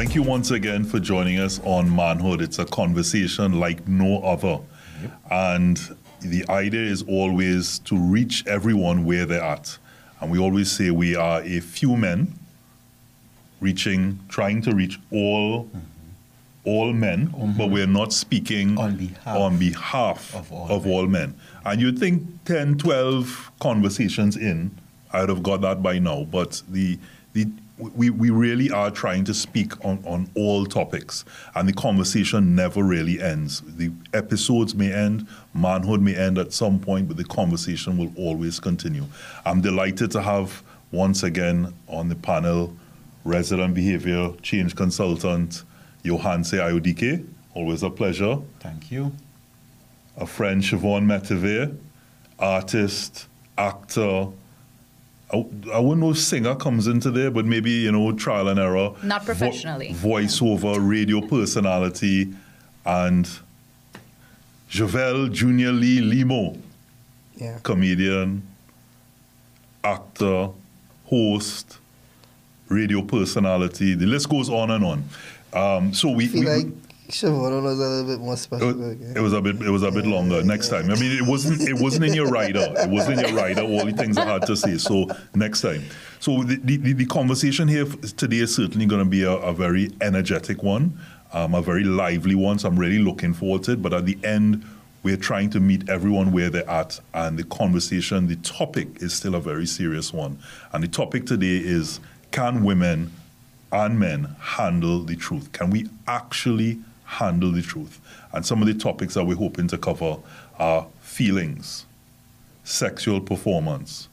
Thank you once again for joining us on Manhood. It's a conversation like no other. Yep. And the idea is always to reach everyone where they're at. And we always say we are a few men trying to reach all men, but we're not speaking on behalf of all men. And you'd think 10, 12 conversations in, I'd have got that by now. But we really are trying to speak on all topics. And the conversation never really ends. The episodes may end, manhood may end at some point, but the conversation will always continue. I'm delighted to have, once again, on the panel, resident behavior change consultant, Johanse Ayodike. Always a pleasure. Thank you. A friend, Siobhan Metivier, artist, actor. I wouldn't know if singer comes into there, but maybe, you know, trial and error. Not professionally. Voiceover, radio personality, and Javel Jr. Lee Limo. Yeah. Comedian, actor, host, radio personality. The list goes on and on. Siobhan was a little bit more special. It was a bit longer. Next time. I mean, it wasn't in your rider. It wasn't in your rider. All the things I had to say. So next time. So the conversation here today is certainly going to be a very energetic one, a very lively one. So I'm really looking forward to it. But at the end, we're trying to meet everyone where they're at, and the conversation, the topic is still a very serious one. And the topic today is: can women and men handle the truth? Can we actually handle the truth? And some of the topics that we're hoping to cover are feelings, sexual performance,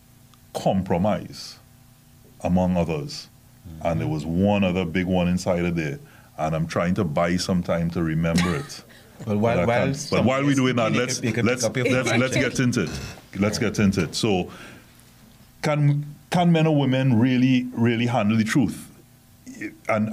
compromise, among others. Mm-hmm. And there was one other big one inside of there, and I'm trying to buy some time to remember it. Well, while we're doing that, let's get into it. Let's get into it. So, can men or women really handle the truth? And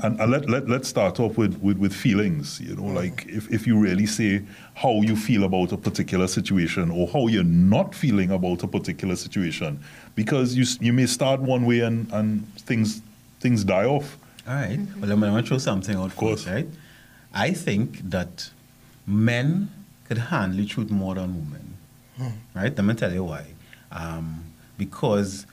let's start off with feelings, you know, like if you really say how you feel about a particular situation or how you're not feeling about a particular situation, because you may start one way and things die off. All right. Well, I'm going to throw something out first, right? I think that men could handle the truth more than women, right? Let me tell you why. Because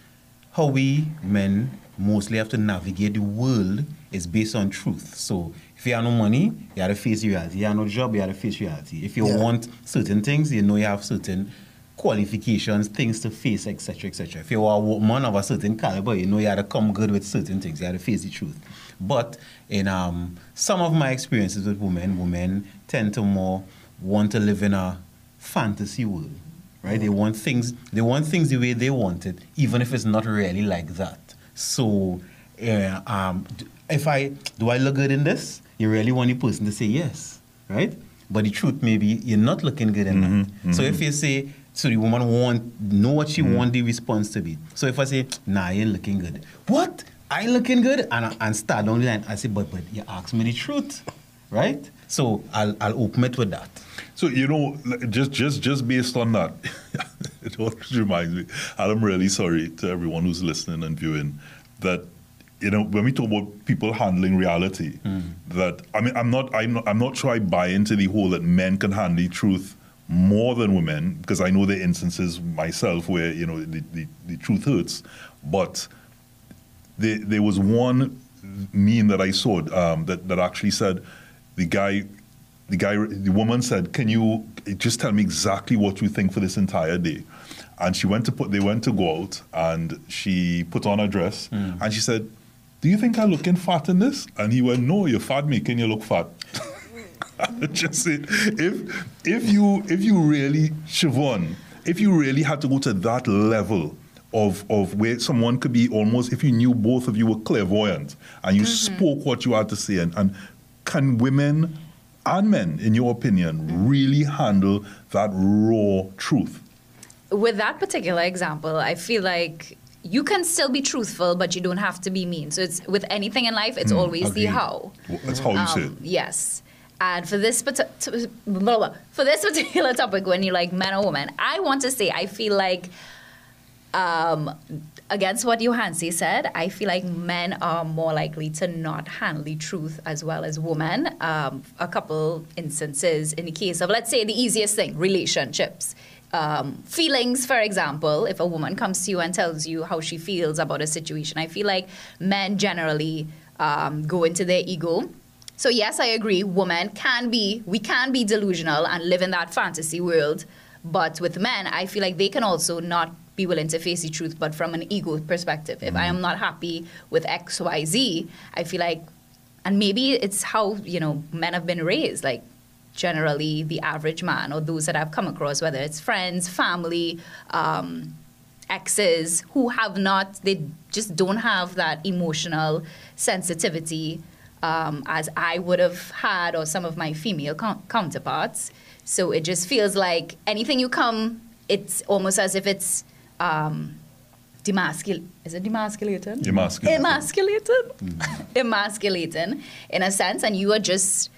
how we men mostly have to navigate the world is based on truth. So if you have no money, you have to face reality. You have no job, you have to face reality. If you want certain things, you know you have certain qualifications, things to face, etc., etc. If you are a woman of a certain caliber, you know you have to come good with certain things. You have to face the truth. But in some of my experiences with women tend to more want to live in a fantasy world, right? Mm-hmm. They want things the way they want it, even if it's not really like that. So, do I look good in this? You really want the person to say yes, right? But the truth may be you're not looking good in that. Mm-hmm. So if you say, so the woman know what she want the response to be. So if I say, nah, you ain't looking good. What? I ain't looking good? And start down the line. I say, but you asked me the truth, right? So I'll open it with that. So, you know, just based on that, it always reminds me, and I'm really sorry to everyone who's listening and viewing, that, you know, when we talk about people handling reality, that, I mean, I'm not sure I buy into the whole that men can handle the truth more than women, because I know there are instances myself where, you know, the truth hurts, but there was one meme that I saw that actually said, the woman said, "Can you just tell me exactly what you think for this entire day?" And they went to go out, and she put on her dress, and she said, "Do you think I'm looking fat in this?" And he went, "No, you're fat making you look fat." Just say, if you really, Siobhan, had to go to that level of where someone could be almost, if you knew both of you were clairvoyant and you spoke what you had to say, and can women and men, in your opinion, really handle that raw truth? With that particular example, I feel like you can still be truthful, but you don't have to be mean. So it's with anything in life, it's always the how. Well, that's how you say it. Yes. And for this particular topic, when you like men or women, I want to say I feel like Against what Johanse said, I feel like men are more likely to not handle the truth as well as women. A couple instances in the case of, let's say, the easiest thing, relationships. Feelings, for example, if a woman comes to you and tells you how she feels about a situation, I feel like men generally go into their ego. So yes, I agree, we can be delusional and live in that fantasy world. But with men, I feel like they can also not be willing to face the truth, but from an ego perspective. If I am not happy with X, Y, Z, I feel like, and maybe it's how, you know, men have been raised, like generally the average man or those that I've come across, whether it's friends, family, exes who have not, they just don't have that emotional sensitivity as I would have had or some of my female counterparts. So it just feels like anything you come, it's almost as if it's emasculating in a sense, and you are just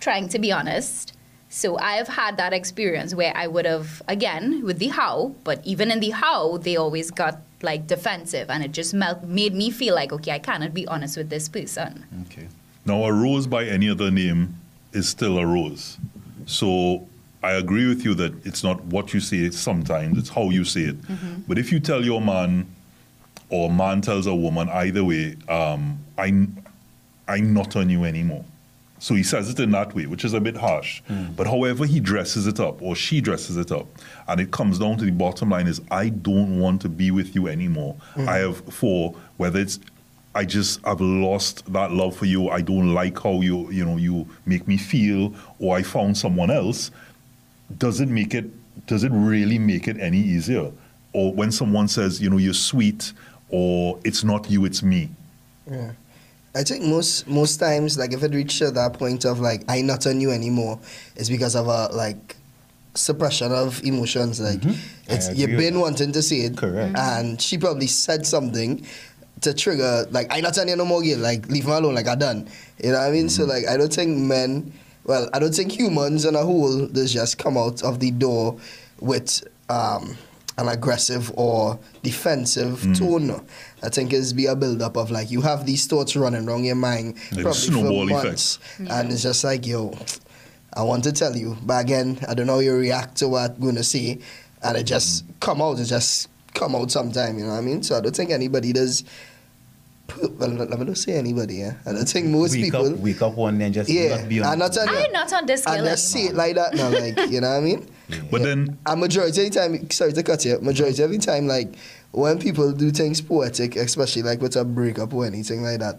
trying to be honest. So I have had that experience where I would have, again, with the how, but even in the how, they always got like defensive, and it just made me feel like, okay, I cannot be honest with this person. Okay. Now, a rose by any other name is still a rose. So I agree with you that it's not what you say sometimes, it's how you say it. Mm-hmm. But if you tell your man, or man tells a woman, either way, I'm not on you anymore. So he says it in that way, which is a bit harsh. Mm. But however he dresses it up, or she dresses it up, and it comes down to the bottom line is, I don't want to be with you anymore. Mm. I've lost that love for you. I don't like how you make me feel, or I found someone else. Does it really make it any easier? Or when someone says, you're sweet, or it's not you, it's me. Yeah. I think most times, like if it reaches that point of like, I'm not on you anymore, it's because of a like suppression of emotions. Like you've been wanting to say it. Correct. And she probably said something to trigger, like, I'm not on you no more, girl. Like, leave me alone, like, I'm done. You know what I mean? Mm-hmm. So, like, I don't think humans on a whole, they just come out of the door with an aggressive or defensive tone. I think it's be a build-up of, like, you have these thoughts running around your mind probably for months. Yeah. And it's just like, yo, I want to tell you. But again, I don't know how you react to what I'm going to say. And it just come out sometime, you know what I mean? So I don't think anybody does... Well, let me not say anybody, yeah. I don't think most people... Wake up one day and just not be on... I'm not on this scale. And just say it like that now, like, you know what I mean? Yeah. But then... And majority of the time, sorry to cut you, majority of the time, like, when people do things poetic, especially like with a breakup or anything like that,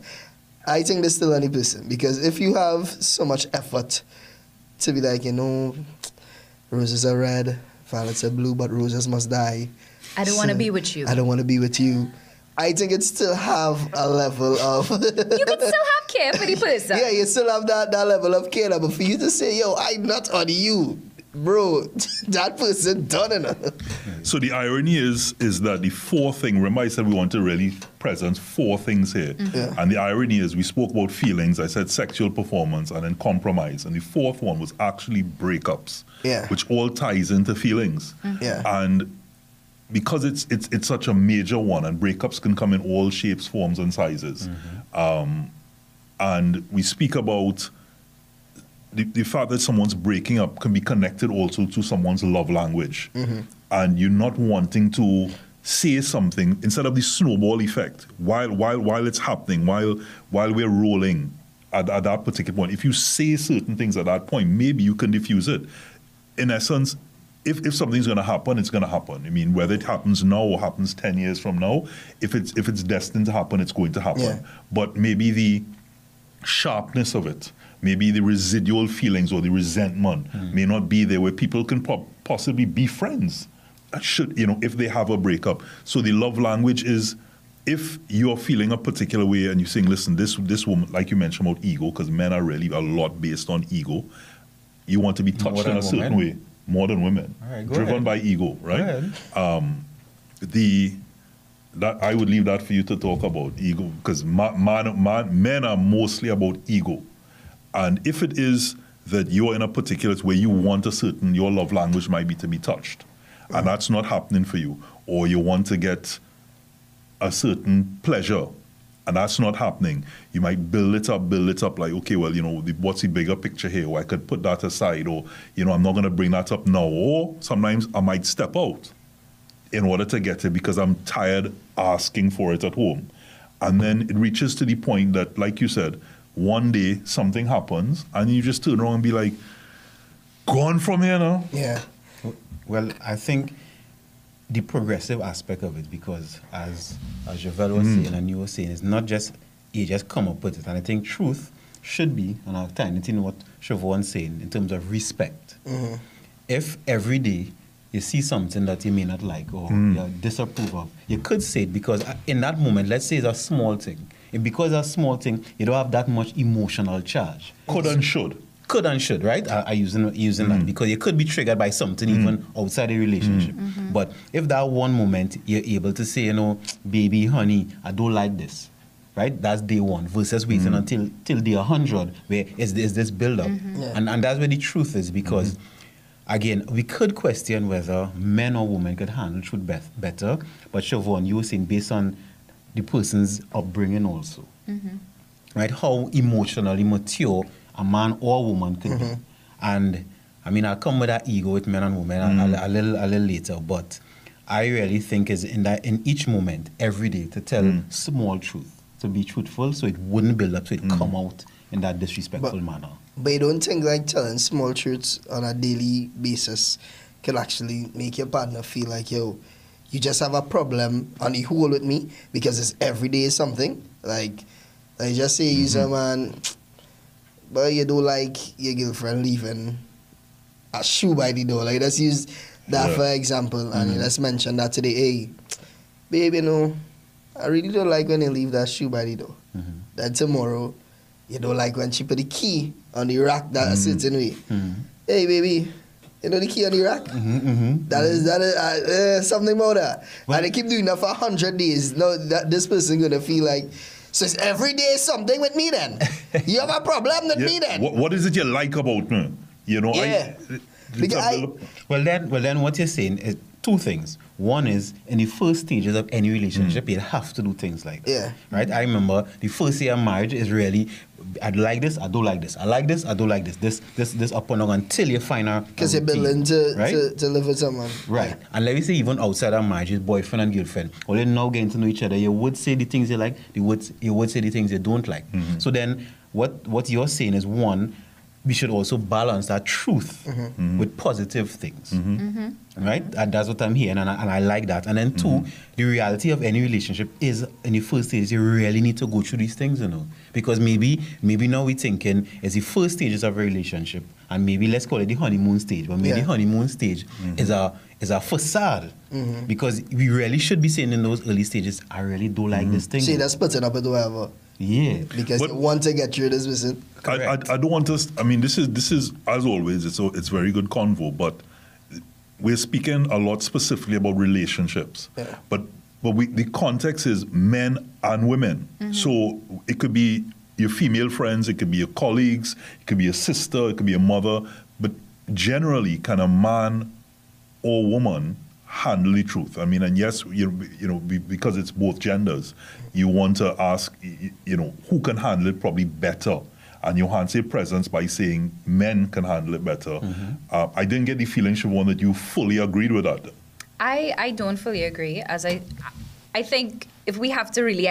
I think there's still any person. Because if you have so much effort to be like, roses are red, violets are blue, but roses must die. I don't want to be with you. I don't want to be with you. I think it still have a level of... You can still have care for the person. Yeah, you still have that level of care. But for you to say, yo, I'm not on you, bro, that person done enough. So the irony is that the four thing, remember I said we want to really present four things here. Mm-hmm. Yeah. And the irony is we spoke about feelings, I said sexual performance, and then compromise. And the fourth one was actually breakups, which all ties into feelings. Mm-hmm. Yeah. And... because it's such a major one, and breakups can come in all shapes, forms, and sizes. Mm-hmm. And we speak about the fact that someone's breaking up can be connected also to someone's love language. Mm-hmm. And you're not wanting to say something instead of the snowball effect. While it's happening, while we're rolling at that particular point, if you say certain things at that point, maybe you can diffuse it. In essence, if something's going to happen, it's going to happen. I mean, whether it happens now or happens 10 years from now, if it's destined to happen, it's going to happen. Yeah. But maybe the sharpness of it, maybe the residual feelings or the resentment may not be there, where people can possibly be friends if they have a breakup. So the love language is, if you're feeling a particular way and you're saying, listen, this woman, like you mentioned about ego, because men are really a lot based on ego, you want to be touched in a certain way. More than women, right, driven by ego, right? I would leave that for you to talk about ego, because men are mostly about ego, and if it is that you're in a particular way, you want your love language might be to be touched, and that's not happening for you, or you want to get a certain pleasure, and that's not happening, you might build it up like, okay, well, you know, what's the bigger picture here? Or I could put that aside, or, you know, I'm not going to bring that up now. Or sometimes I might step out in order to get it because I'm tired asking for it at home. And then it reaches to the point that, like you said, one day something happens and you just turn around and be like, gone from here now. Yeah. Well, I think the progressive aspect of it, because as Javel was saying and you were saying, it's not just you just come up with it. And I think truth should be, and I'll tie it in what Siobhan's saying in terms of respect. Mm-hmm. If every day you see something that you may not like or you disapprove of, you could say it, because in that moment, let's say it's a small thing. And because it's a small thing, you don't have that much emotional charge. Could and should. Could and should, right? Are using that, because you could be triggered by something even outside the relationship. Mm-hmm. But if that one moment you're able to say, you know, baby, honey, I don't like this, right? That's day one versus waiting until day 100 where it's this build-up. Mm-hmm. Yeah. And that's where the truth is, because, again, we could question whether men or women could handle truth better. But Siobhan, you were saying based on the person's upbringing also, right? How emotionally mature a man or a woman could be. And I mean, I'll come with that ego with men and women a little later, but I really think is in that in each moment, every day, to tell small truth, to be truthful, so it wouldn't build up, so it come out in that disrespectful manner. But you don't think like telling small truths on a daily basis can actually make your partner feel like, yo, you just have a problem on the whole with me because it's every day something? Like just say you say, man, but you don't like your girlfriend leaving a shoe by the door. Like, let's use that for example. And let's mention that today. Hey, baby, no, I really don't like when you leave that shoe by the door. Then tomorrow, you don't like when she put the key on the rack that a certain way. Hey, baby, you know the key on the rack? That is something about that. What? And they keep doing that for 100 days. No, that this person going to feel like, so it's every day something with me then. You have a problem with me then. What is it you like about me? You know, well then what you're saying is two things. One is, in the first stages of any relationship, you have to do things like that. Yeah. Right? I remember the first year of marriage is really, I like this, I don't like this. I like this, I don't like this. This up and down until you find out. Because you're building to live with someone. Right. Yeah. And let me say, even outside of marriage, boyfriend and girlfriend, or they're now getting to know each other, you would say the things you like, you would say the things you don't like. So then, what you're saying is, one, we should also balance that truth with positive things, right? And that's what I'm hearing, and I like that. And then two, the reality of any relationship is, in the first stage, you really need to go through these things, you know? Because maybe now we're thinking it's the first stages of a relationship, and maybe let's call it the honeymoon stage, but maybe the honeymoon stage is a facade, because we really should be saying in those early stages, I really don't like this thing. See, that's putting up a whatever. Yeah, because you want to get rid of this visit. I don't want us. I mean, this is as always. It's very good convo, but we're speaking a lot specifically about relationships. Yeah. But the context is men and women. So it could be your female friends, it could be your colleagues, it could be your sister, it could be your mother. But generally, can a man or woman handle the truth? I mean, and yes, you know, because it's both genders, you want to ask, you know, who can handle it probably better. And Johanse presents by saying men can handle it better. I didn't get the feeling, Siobhan, that you fully agreed with that. I don't fully agree. As I think if we have to really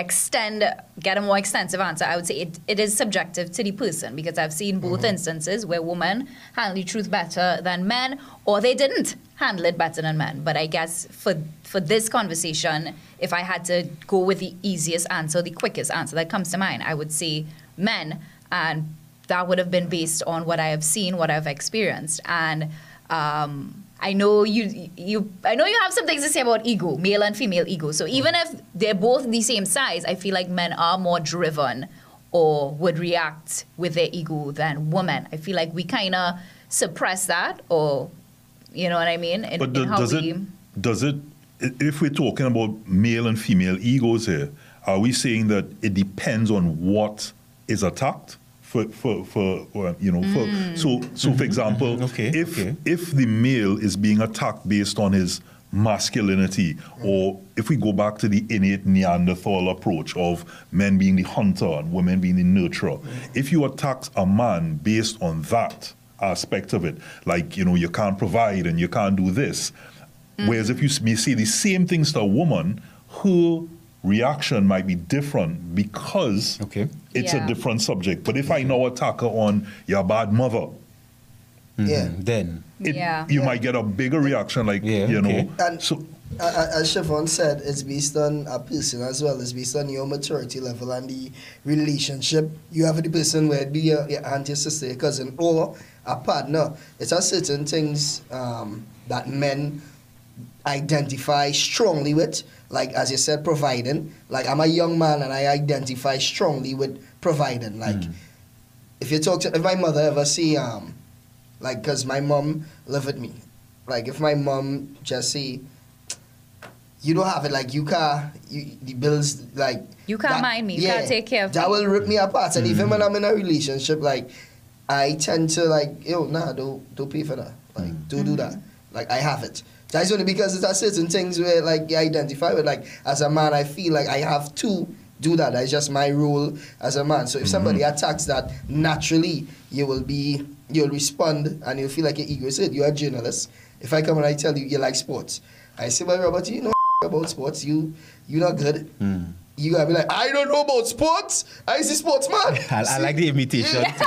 get a more extensive answer, I would say it is subjective to the person, because I've seen both instances where women handle the truth better than men, or they didn't handle it better than men. But I guess for this conversation, if I had to go with the easiest answer, the quickest answer that comes to mind, I would say men, and that would have been based on what I have seen, what I've experienced. And I know you have some things to say about ego, male and female ego. So even if they're both the same size, I feel like men are more driven or would react with their ego than women. I feel like we kind of suppress that, or, you know what I mean? Does it, if we're talking about male and female egos here, are we saying that it depends on what is attacked? For example, if the male is being attacked based on his masculinity, or if we go back to the innate Neanderthal approach of men being the hunter and women being the nurturer, if you attack a man based on that aspect of it, like, you know, you can't provide and you can't do this, whereas if you may say the same things to a woman, her reaction might be different because it's a different subject. But if I now attack her on your bad mother, then you might get a bigger reaction, like, you know. And so, as Siobhan said, it's based on a person as well. It's based on your maturity level and the relationship you have with the person, whether it be your aunt, your sister, your cousin, or a partner. It's a certain things that men identify strongly with, like, as you said, providing. Like, I'm a young man and I identify strongly with providing. Like, if you talk to, if my mother ever see, like, because my mom lived with me. Like, if my mom just say, you don't have it, like, you can't, the bills, like, you can't mind me, you can't take care of me. That will rip me apart. And even when I'm in a relationship, like, I tend to, like, yo, nah, don't pay for that. Like, don't do that. Like, I have it. That's only because there are certain things where, like, you identify with. Like, as a man, I feel like I have to do that. That's just my role as a man. So if somebody attacks that, naturally, you'll respond and you'll feel like your ego is hit. You're a journalist. If I come and I tell you, you like sports. I say, well, Robert, you know about sports. You're not good. You're going to be like, I don't know about sports. I see sportsman. I like the imitation too.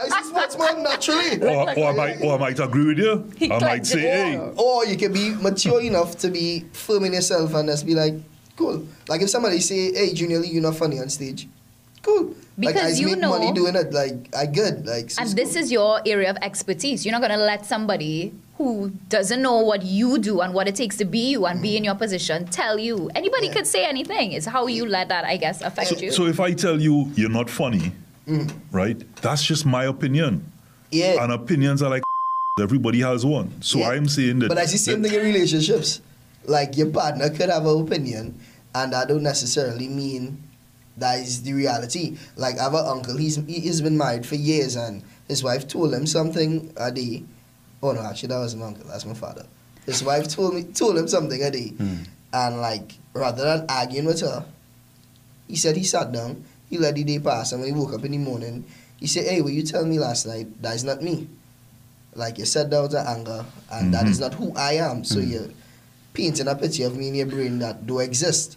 I see sportsman naturally. Or I might agree with you. I might say, hey. Or you can be mature enough to be firm in yourself and just be like, cool. Like if somebody say, hey, Junior Lee, you're not funny on stage. Cool. Because like, I you make know, money doing it. Like I good. Like so and this cool. is your area of expertise. You're not gonna let somebody who doesn't know what you do and what it takes to be you and be in your position tell you. Anybody could say anything. It's how you let that, I guess, affect you. So if I tell you you're not funny, right? That's just my opinion. Yeah. And opinions are like everybody has one. So I'm saying that. But I see same thing in relationships. Like your partner could have an opinion, and that don't necessarily mean that is the reality. Like I have an uncle, he's been married for years and his wife told him something a day. Oh no, actually that wasn't my uncle, that's my father. His wife told him something a day. And like, rather than arguing with her, he said he sat down, he let the day pass, and when he woke up in the morning, he said, hey, what you tell me last night, that is not me. Like you said that was an anger and that is not who I am. So you're painting a picture of me in your brain that do exist.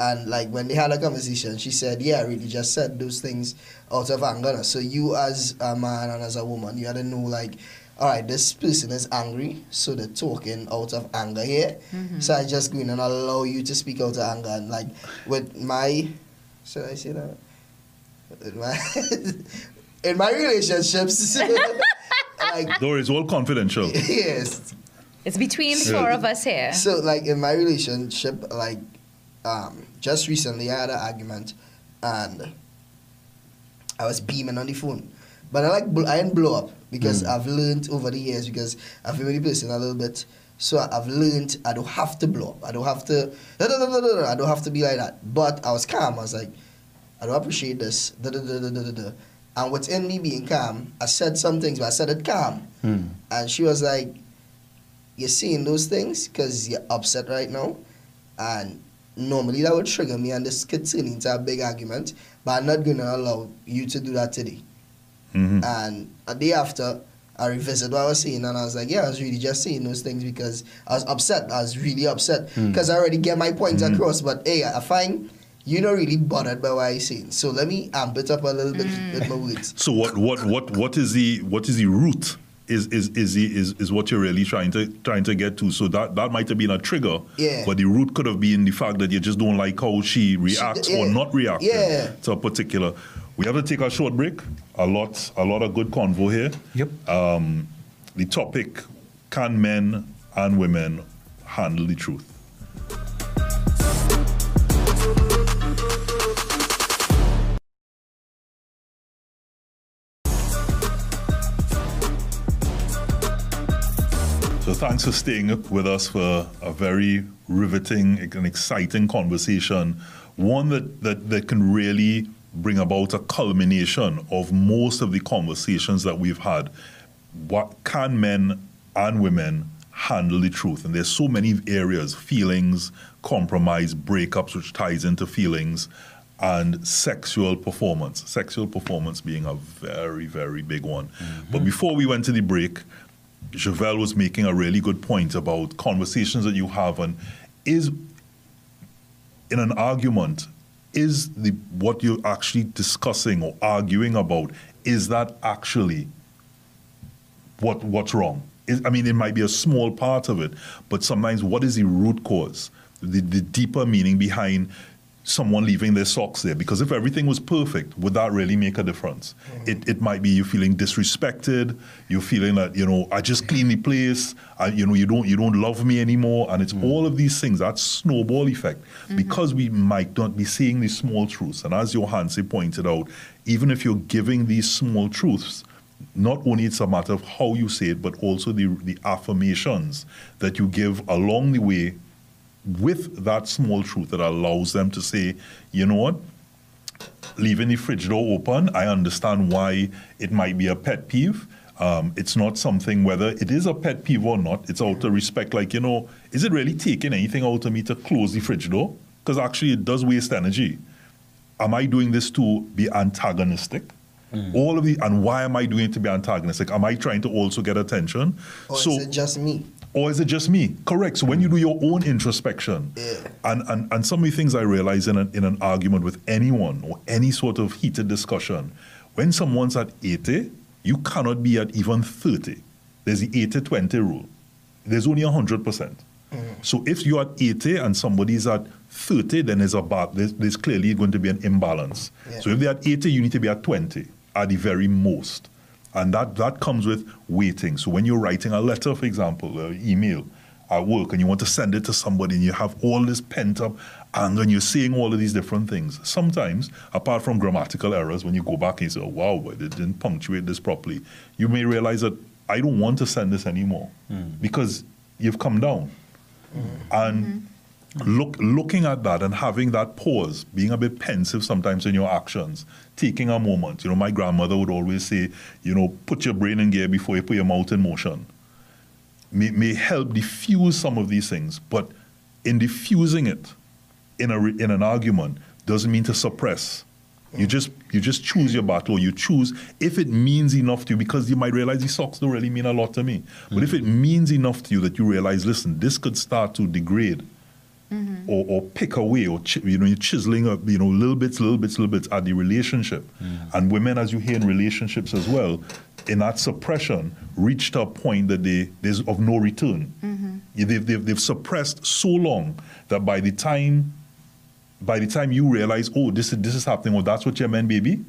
And like when they had a conversation, she said, yeah, I really just said those things out of anger. So you as a man and as a woman, you had to know like, all right, this person is angry, so they're talking out of anger here. So I just go in and allow you to speak out of anger. And like with my, should I say that? With my, in my relationships. Like, though it's all confidential. Yes. It's between four of us here. So like in my relationship, like, just recently I had an argument and I was beaming on the phone. But I didn't blow up because I've learned over the years, because I've been with the person a little bit. So I've learned I don't have to blow up. I don't have to, I don't have to be like that. But I was calm. I was like, I don't appreciate this. And within me being calm, I said some things, but I said it calm. And she was like, you're saying those things because you're upset right now. And normally that would trigger me and this could turn into a big argument, but I'm not going to allow you to do that today. And a day after, I revisited what I was saying and I was like, yeah, I was really just saying those things because I was upset. I was really upset because I already get my points across, but hey, I find you're not really bothered by what I'm saying. So let me amp it up a little bit with my words. So what is the root? Is what you're really trying to get to. So that might have been a trigger, but the root could have been the fact that you just don't like how she reacts or not reacts to a particular. We have to take a short break. A lot of good convo here. Yep. The topic: can men and women handle the truth? Thanks for staying with us for a very riveting and exciting conversation, one that can really bring about a culmination of most of the conversations that we've had. What can men and women handle the truth. And there's so many areas, feelings, compromise, breakups, which ties into feelings, and sexual performance. Sexual performance being a very, very big one. Mm-hmm. But before we went to the break, Javel was making a really good point about conversations that you have, and in an argument, what you're actually discussing or arguing about, is that actually what's wrong? I mean, it might be a small part of it, but sometimes what is the root cause, the deeper meaning behind someone leaving their socks there? Because if everything was perfect, would that really make a difference? Mm-hmm. It might be you feeling disrespected, you're feeling that, I just clean the place, you don't love me anymore, and it's mm-hmm. all of these things, that snowball effect, mm-hmm. because we might not be seeing these small truths. And as Johanse pointed out, even if you're giving these small truths, not only it's a matter of how you say it, but also the affirmations that you give along the way with that small truth that allows them to say, you know what, leaving the fridge door open, I understand why it might be a pet peeve. It's not something, whether it is a pet peeve or not, it's out of respect. Like, is it really taking anything out of me to close the fridge door? Because actually it does waste energy. Am I doing this to be antagonistic? Mm. And why am I doing it to be antagonistic? Am I trying to also get attention? Is it just me? Or is it just me? Correct. So when you do your own introspection, yeah. and some of the things I realize in an argument with anyone or any sort of heated discussion, when someone's at 80, you cannot be at even 30. There's the 80-20 rule. There's only 100%. Mm. So if you're at 80 and somebody's at 30, then there's clearly going to be an imbalance. Yeah. So if they're at 80, you need to be at 20 at the very most. And that comes with waiting. So when you're writing a letter, for example, an email at work, and you want to send it to somebody, and you have all this pent-up anger, and you're saying all of these different things. Sometimes, apart from grammatical errors, when you go back and you say, oh, wow, I didn't punctuate this properly, you may realize that I don't want to send this anymore because you've come down. Mm. And looking at that and having that pause, being a bit pensive sometimes in your actions, taking a moment. My grandmother would always say, put your brain in gear before you put your mouth in motion. May help diffuse some of these things, but in diffusing it in an argument doesn't mean to suppress. You just choose your battle. You choose if it means enough to you, because you might realize these socks don't really mean a lot to me. But if it means enough to you that you realize, listen, this could start to degrade or pick away, or you're chiseling up, little bits at the relationship. And women, as you hear in relationships as well, in that suppression, reached a point that there's of no return. They've suppressed so long that by the time you realize, oh, this is happening, or that's what you meant, baby,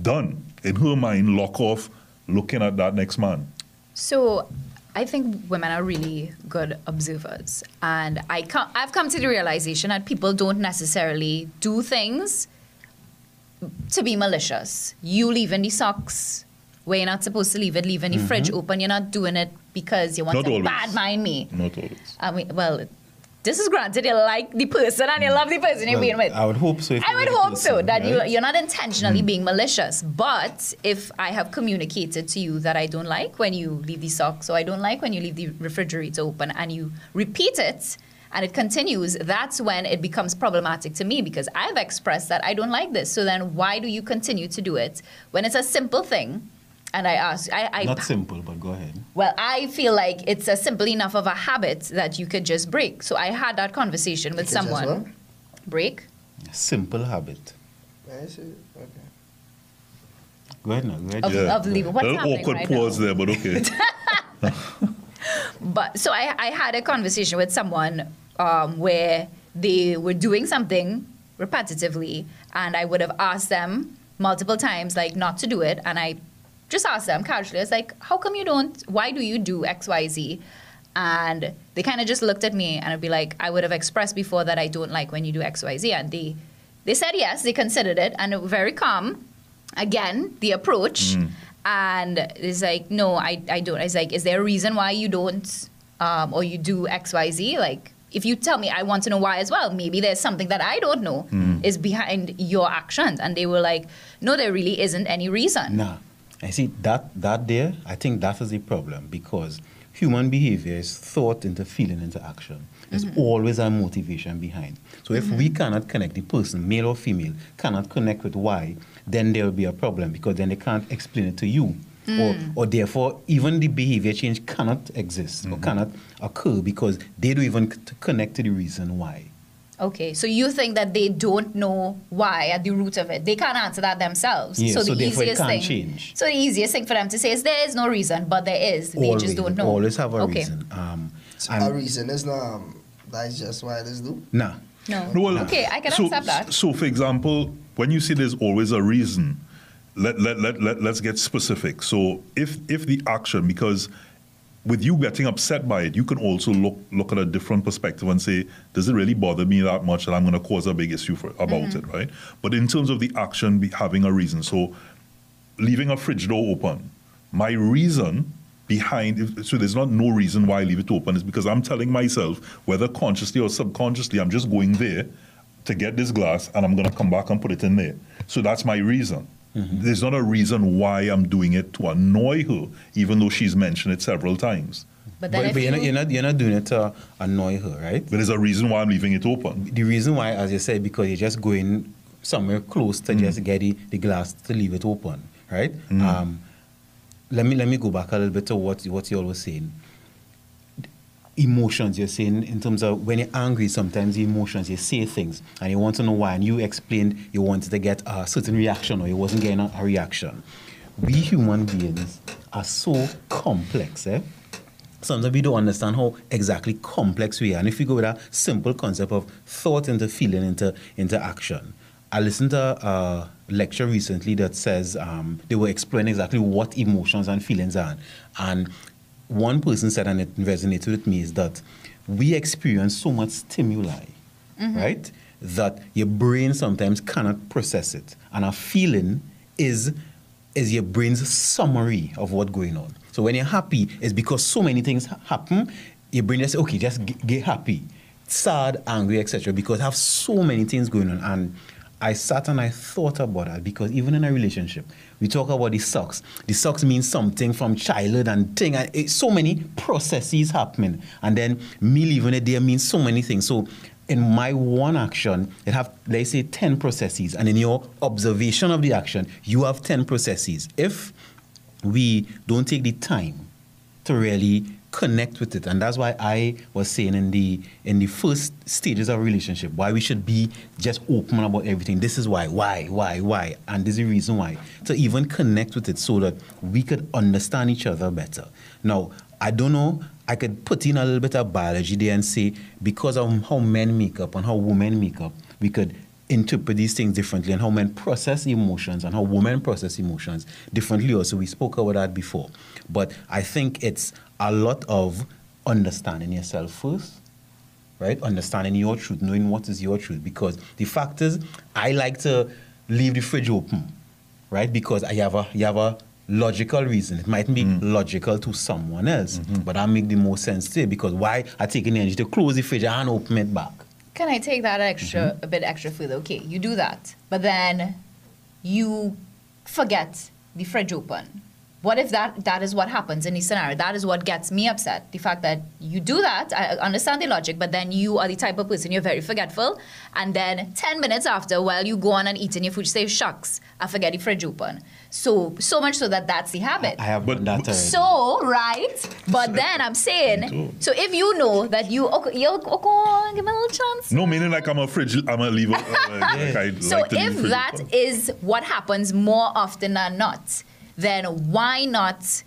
done. In her mind, lock off, looking at that next man. So I think women are really good observers, and I've come to the realization that people don't necessarily do things to be malicious. You leaving the socks where you're not supposed to leave it, leaving the fridge open, you're not doing it because you want to bad mind me. Not always. I mean, well, this is granted, you like the person and you love the person you're being with. I would hope so. I would hope so, that you're not intentionally being malicious. But if I have communicated to you that I don't like when you leave the socks, or I don't like when you leave the refrigerator open, and you repeat it and it continues, that's when it becomes problematic to me, because I've expressed that I don't like this. So then why do you continue to do it when it's a simple thing? And I asked, not simple, but go ahead. Well, I feel like it's a simple enough of a habit that you could just break. So I had that conversation with someone. Just what? Break. A simple habit. I see. Okay. Go ahead now. Go ahead. What's happening awkward right pause now? There, but okay. But so I had a conversation with someone where they were doing something repetitively, and I would have asked them multiple times, like, not to do it, and I just ask them casually. It's like, how come you don't, why do you do X, Y, Z? And they kind of just looked at me, and I'd be like, I would have expressed before that I don't like when you do X, Y, Z. And they said yes, they considered it, and they were very calm. Again, the approach. And it's like, no, I don't. It's like, is there a reason why you don't, or you do X, Y, Z? Like, if you tell me, I want to know why as well. Maybe there's something that I don't know is behind your actions. And they were like, no, there really isn't any reason. No. I see that there, I think that is the problem, because human behavior is thought into feeling into action. There's always a motivation behind. So if we cannot connect, the person, male or female, cannot connect with why, then there will be a problem, because then they can't explain it to you. Or therefore, even the behavior change cannot exist or cannot occur, because they don't even connect to the reason why. Okay, so you think that they don't know why at the root of it. They can't answer that themselves. Yeah, so the easiest thing. Change. So the easiest thing for them to say is there is no reason, but there is. They always, just don't know. Always have a reason. So a reason is not that's just why this do. Nah. No. No. Well, okay, I can accept that. So for example, when you say there's always a reason, let's get specific. So if the action, because with you getting upset by it, you can also look at a different perspective and say, does it really bother me that much that I'm going to cause a big issue about it, right? But in terms of the action having a reason, so leaving a fridge door open, my reason behind, so there's not no reason why I leave it open, is because I'm telling myself, whether consciously or subconsciously, I'm just going there to get this glass and I'm going to come back and put it in there. So that's my reason. There's not a reason why I'm doing it to annoy her, even though she's mentioned it several times. But you're not doing it to annoy her, right? But there's a reason why I'm leaving it open. The reason why, as you said, because you're just going somewhere close to just get the glass to leave it open, right? Let me go back a little bit to what you always saying. Emotions, you're saying, in terms of when you're angry, sometimes the emotions, you say things and you want to know why, and you explained you wanted to get a certain reaction or you wasn't getting a reaction. We human beings are so complex, Sometimes we don't understand how exactly complex we are. And if we go with a simple concept of thought into feeling into action. I listened to a lecture recently that says they were explaining exactly what emotions and feelings are. And one person said, and it resonated with me, is that we experience so much stimuli, right, that your brain sometimes cannot process it. And a feeling is your brain's summary of what's going on. So when you're happy, it's because so many things happen, your brain just says, okay, just get happy, sad, angry, etc., because I have so many things going on. And I sat and I thought about that, because even in a relationship, we talk about the socks. The socks mean something from childhood and thing. And it's so many processes happening. And then me leaving it there means so many things. So in my one action, it have, let's say, 10 processes. And in your observation of the action, you have 10 processes. If we don't take the time to really connect with it, and that's why I was saying in the first stages of a relationship, why we should be just open about everything. This is why, and this is the reason why. To even connect with it so that we could understand each other better. Now, I don't know, I could put in a little bit of biology there and say, because of how men make up and how women make up, we could interpret these things differently, and how men process emotions and how women process emotions differently also. We spoke about that before. But I think it's a lot of understanding yourself first, right? Understanding your truth, knowing what is your truth. Because the fact is, I like to leave the fridge open, right? Because you have a logical reason. It might be logical to someone else, but that make the more sense to it, because why I take the energy to close the fridge and open it back? Can I take that a bit extra further? Okay, you do that, but then you forget the fridge open. What if that is what happens in this scenario? That is what gets me upset. The fact that you do that, I understand the logic, but then you are the type of person, you're very forgetful, and then 10 minutes after, while you go on and eat in your food, you say, shucks, I forget the fridge open. So much so that that's the habit. I have done that already. So, right? But then I'm saying, so if you know that you'll give me a little chance. No, meaning like I'm a fridge, I'm a lever. So if that is what happens more often than not, then why not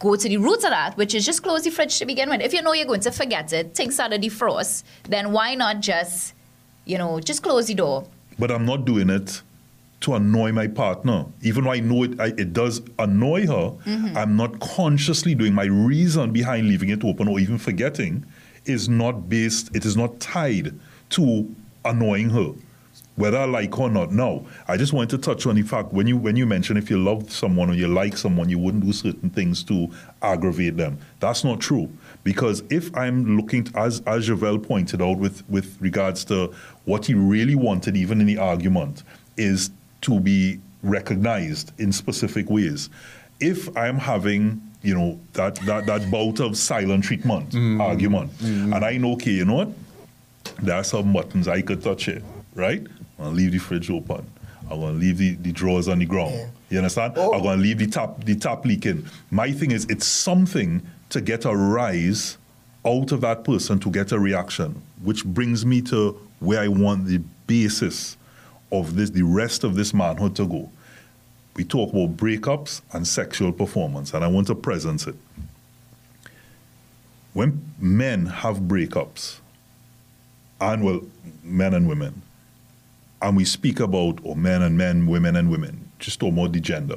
go to the root of that, which is just close the fridge to begin with? If you know you're going to forget it, things are to defrost, then why not just, just close the door? But I'm not doing it to annoy my partner. Even though I know it does annoy her, I'm not consciously doing. My reason behind leaving it open or even forgetting is not based, it is not tied to annoying her, whether I like or not. Now, I just wanted to touch on the fact when you mention if you love someone or you like someone, you wouldn't do certain things to aggravate them. That's not true. Because if I'm looking, as Javel pointed out, with regards to what he really wanted, even in the argument, is to be recognized in specific ways. If I'm having you know, that bout of silent treatment, argument. And I know, okay, you know what? There are some buttons I could touch it, right? I'm gonna leave the fridge open. I'm gonna leave the drawers on the ground. Yeah. You understand? Oh. I'm gonna leave the tap leaking. My thing is, it's something to get a rise out of that person to get a reaction, which brings me to where I want the basis of this, the rest of this manhood to go. We talk about breakups and sexual performance, and I want to presence it. When men have breakups, and well, men and women, and we speak about, or men and men, women and women, just talk about the gender.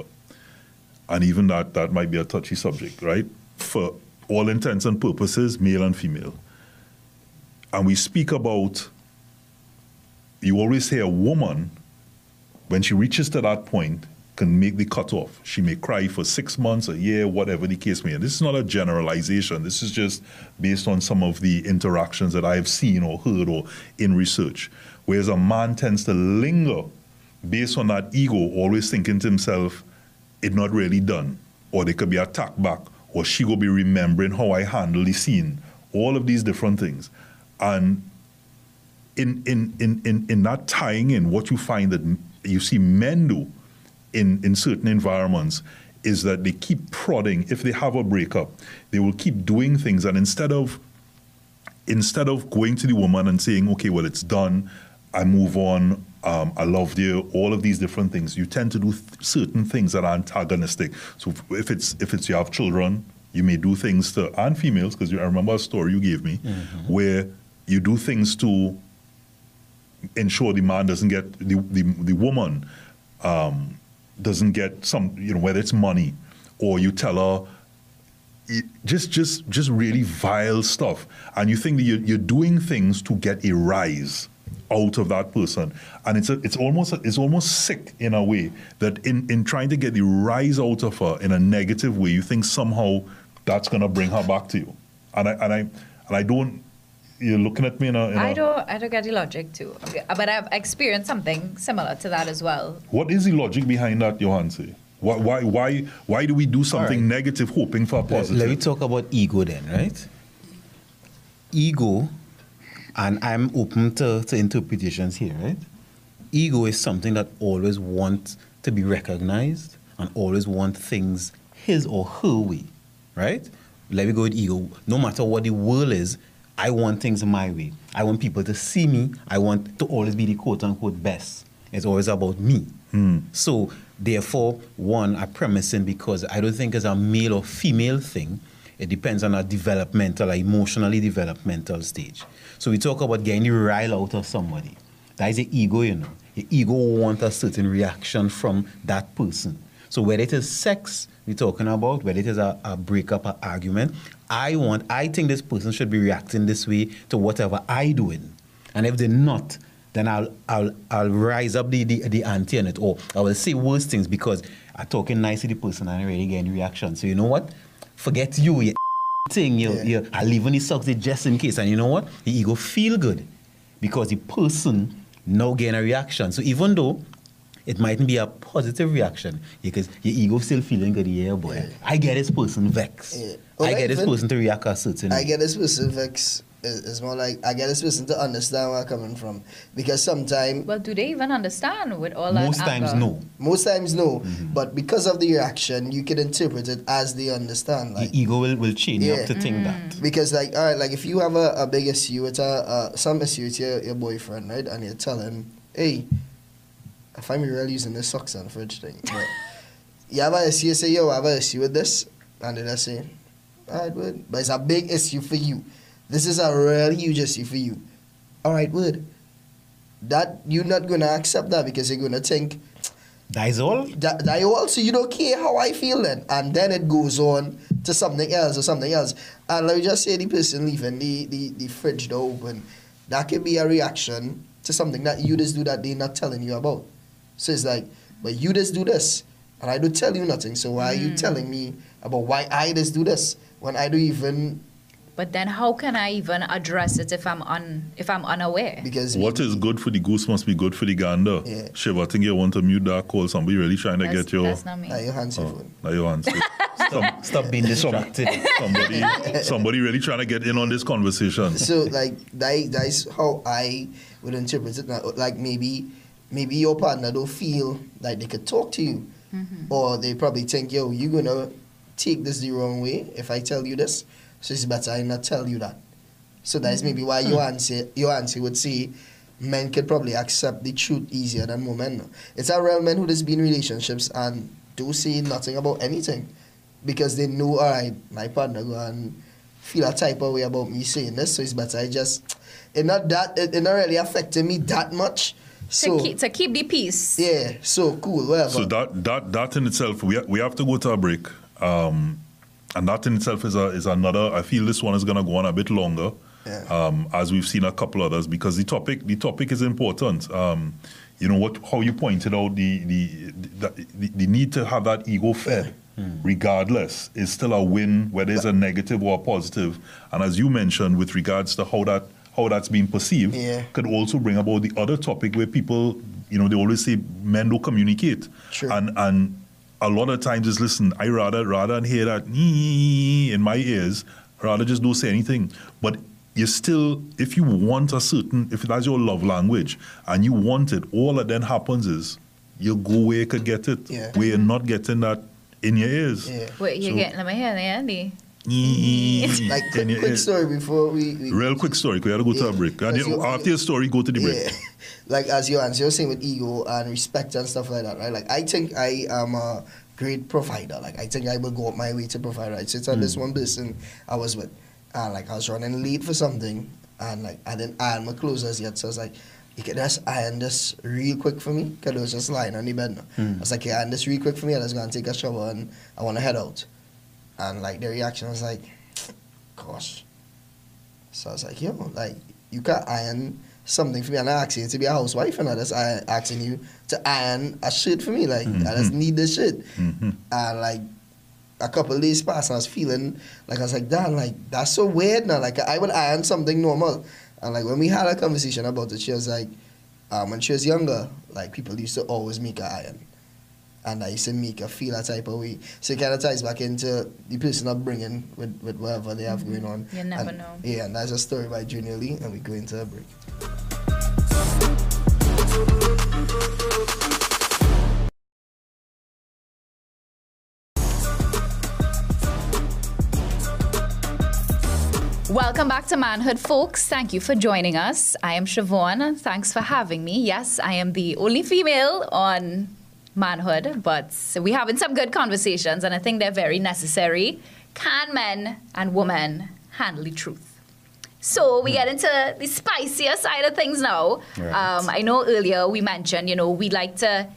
And even that might be a touchy subject, right? For all intents and purposes, male and female. And we speak about, you always hear a woman, when she reaches to that point, can make the cutoff. She may cry for 6 months, a year, whatever the case may be. This is not a generalization. This is just based on some of the interactions that I've seen or heard or in research. Whereas a man tends to linger based on that ego, always thinking to himself, it's not really done. Or they could be attacked back, or she will be remembering how I handle the scene. All of these different things. And in that tying in, what you find that you see men do in certain environments is that they keep prodding. If they have a breakup, they will keep doing things, and instead of going to the woman and saying, okay, well, it's done, I move on, I loved you, all of these different things, you tend to do certain things that are antagonistic. So if you have children, you may do things to, and females, because I remember a story you gave me, where you do things to ensure the man doesn't get, the woman doesn't get some, you know, whether it's money, or you tell her just really vile stuff, and you think that you're doing things to get a rise out of that person, and it's almost sick in a way that in trying to get the rise out of her in a negative way, you think somehow that's gonna bring her back to you, and I don't. You're looking at me in a I don't get the logic too. Okay. But I've experienced something similar to that as well. What is the logic behind that, Johanse? Why do we do something negative hoping for a positive? Let me talk about ego then, right? Ego, and I'm open to interpretations here, right? Ego is something that always wants to be recognized and always wants things his or her way, right? Let me go with ego. No matter what the world is, I want things my way. I want people to see me. I want to always be the quote-unquote best. It's always about me. So therefore, one, I'm premising, because I don't think it's a male or female thing. It depends on our developmental, emotionally developmental stage. So we talk about getting the rile out of somebody. That is the ego, you know. The ego wants a certain reaction from that person. So whether it is sex we're talking about, whether it is a breakup, an argument, I think this person should be reacting this way to whatever I doing. And if they're not, then I'll rise up the ante on it, or I will say worse things because I'm talking nice to the person and I really get any reaction. So you know what? Forget you thing. I leave on the socks just in case. And you know what? The ego feel good because the person now getting a reaction. So even though it mightn't be a positive reaction, because your ego still feeling good, boy. I get this person vexed. Yeah. Well, I get this person to react a certain way. I get this person vexed. It's more like, I get this person to understand where I'm coming from. Because sometimes... Well, do they even understand with all that anger? Most times, no. Most times, no. But because of the reaction, you can interpret it as they understand. Like, the ego will chain you up to think that. Because, like, all right, like, if you have a big issue with some issue with your boyfriend, right, and you tell him, hey... I find me really using this socks and fridge thing. But you have an issue, say, yo, I have an issue with this. And then I say, all right, word. But it's a big issue for you. This is a really huge issue for you. All right, word. That, you're not going to accept that because you're going to think. That is all? That is all, so you don't care how I feel then. And then it goes on to something else or something else. And let me just say the person leaving the fridge door open, that could be a reaction to something that you just do that they're not telling you about. So it's like, but you just do this, and I don't tell you nothing, so why are you telling me about why I just do this when I don't even... But then how can I even address it if I'm unaware? Because what is good for the goose must be good for the gander. Yeah. Shiv, I think you want to mute that call. Somebody really trying to get your... That's not me. Not your hands. Stop being distracted. Somebody really trying to get in on this conversation. So like that's how I would interpret it. Like maybe your partner don't feel like they could talk to you, mm-hmm. or they probably think, yo, you're gonna take this the wrong way if I tell you this, so it's better I not tell you that. So that's maybe why Johanse would say men could probably accept the truth easier than women. It's a real men who just be in relationships and do say nothing about anything because they know, all right, my partner go and feel a type of way about me saying this, so it's better I just, it's not really affecting me that much. So, to keep the peace. Yeah, so cool, whatever. So that in itself, we have to go to a break. And that in itself is another, I feel this one is going to go on a bit longer, yeah. As we've seen a couple others, because the topic is important. You know, how you pointed out, the need to have that ego fed, regardless, is still a win, whether it's a negative or a positive. And as you mentioned, with regards to how that's being perceived, could also bring about the other topic where people, you know, they always say men don't communicate. True. And a lot of times it's, listen, I rather than hear that in my ears, rather just don't say anything. But you still, if you want a certain, if that's your love language and you want it, all that then happens is you go where you could get it, where you're not getting that in your ears. Yeah. Wait, you're getting my hair, Andy. Like quick story before we real quick story, we had to go to a break. And after your story, go to the break. Like as you're saying with ego and respect and stuff like that, right? Like I think I am a great provider. Like I think I will go up my way to provide, right? So it's on this one person I was with, and like I was running late for something, and like I didn't iron my clothes as yet, so I was like, you can just iron this real quick for me, because I was just lying on the bed. I was like, yeah, iron this real quick for me, I was gonna take a shower and I wanna head out. And like the reaction was like, gosh. So I was like, yo, like you can iron something for me. I'm not asking you to be a housewife, and I'm just asking you to iron a shirt for me. Like I just need this shit. And like a couple of days passed, and I was feeling like, I was like, damn, like that's so weird now. Like I would iron something normal. And like when we had a conversation about it, she was like, when she was younger, like people used to always make her iron. And I used to make her feel a type of way. So it kind of ties back into the person upbringing with whatever they have going on. You never know. Yeah, and that's a story by Junior Lee, and we go into a break. Welcome back to Manhood, folks. Thank you for joining us. I am Siobhan. Thanks for having me. Yes, I am the only female on Manhood, but we're having some good conversations, and I think they're very necessary. Can men and women handle the truth? So we get into the spicier side of things now. Right. I know earlier we mentioned, you know, we like to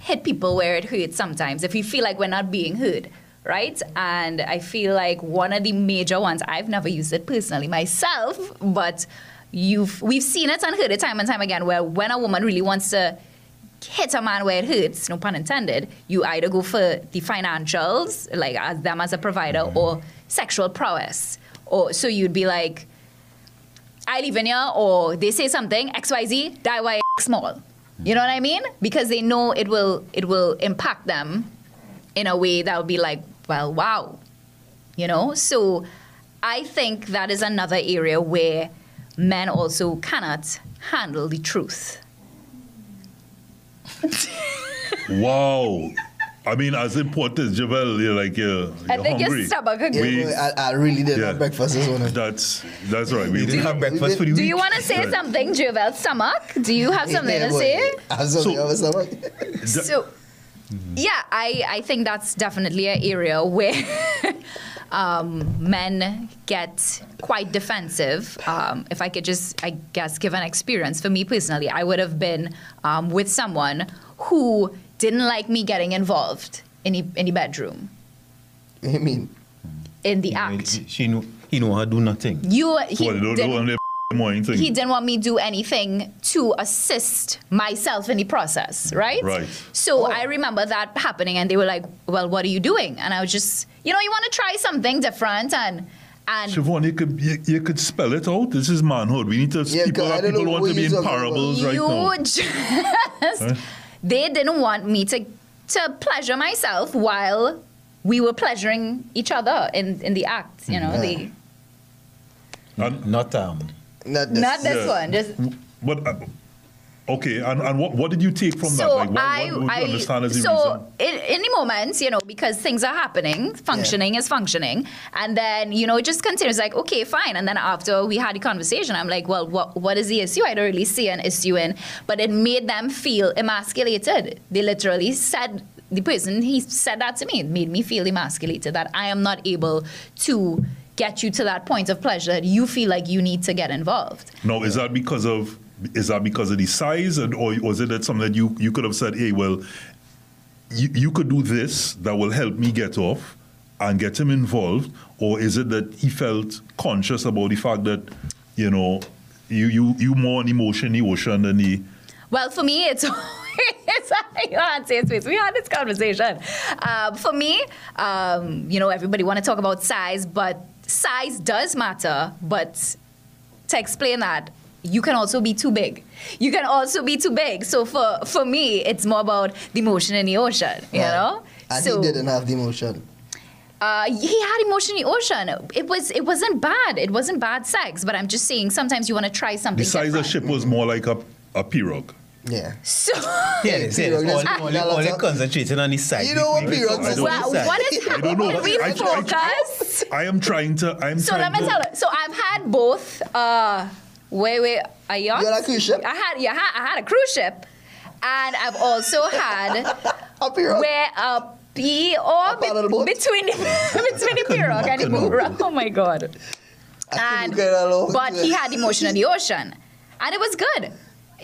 hit people where it hurts sometimes if we feel like we're not being heard, right? And I feel like one of the major ones, I've never used it personally myself, but we've seen it and heard it time and time again, where when a woman really wants to hit a man where it hurts, no pun intended, you either go for the financials, like them as a provider, or sexual prowess. Or so you'd be like, I live in here, or they say something, XYZ, die why small. You know what I mean? Because they know it will impact them in a way that would be like, well, wow. You know? So I think that is another area where men also cannot handle the truth. Wow. I mean, as important as Javel, you're like, you're I think hungry. Your stomach again. I really didn't have breakfast this morning. That's right. We didn't have breakfast for the week. Do you want to say something, Javel's stomach? Do you have something to say? I have something on my stomach. So, yeah, I think that's definitely an area where men get quite defensive. If I could just, I guess, give an experience. For me personally, I would have been with someone who didn't like me getting involved in the bedroom. I mean, in the act. He knew her do nothing. He didn't want me to do anything to assist myself in the process, right? Right. So I remember that happening, and they were like, well, what are you doing? And I was just, you know, you want to try something different, and Siobhan, you could spell it out. This is manhood. We need to, people want to be in parables right now. They didn't want me to pleasure myself while we were pleasuring each other in the act, you know. Yeah. Not this one. Just. But okay, and what did you take from that? Like, what would you understand as the reason? In the moments, you know, because things are happening, functioning is functioning, and then you know it just continues. Like, okay, fine, and then after we had the conversation, I'm like, well, what is the issue? I don't really see an issue in, but it made them feel emasculated. They literally said. The person, he said that to me. It made me feel emasculated, that I am not able to get you to that point of pleasure that you feel like you need to get involved. No, is that because of the size, and or is it that something that you could have said, hey, well, you could do this that will help me get off and get him involved, or is it that he felt conscious about the fact that, you know, you more an emotion, the ocean than the. Well, for me, it's. We had this conversation. For me, you know, everybody want to talk about size, but size does matter. But to explain that, you can also be too big. You can also be too big. So for me, it's more about the emotion in the ocean, you know? And so, he didn't have the emotion. He had emotion in the ocean. It wasn't bad. It wasn't bad sex. But I'm just saying, sometimes you want to try something. The size different. Of ship was more like a pirogue. Yeah. So only concentrating on his side. You know what pirogues are? Well, what is happening? We focus. I am trying to. So let me tell you. So I've had both. A yacht. You had a cruise ship. I had a cruise ship, and I've also had a pirogue. Between the pirogue and the boat. Oh my god. But he had emotion in the ocean, and it was good.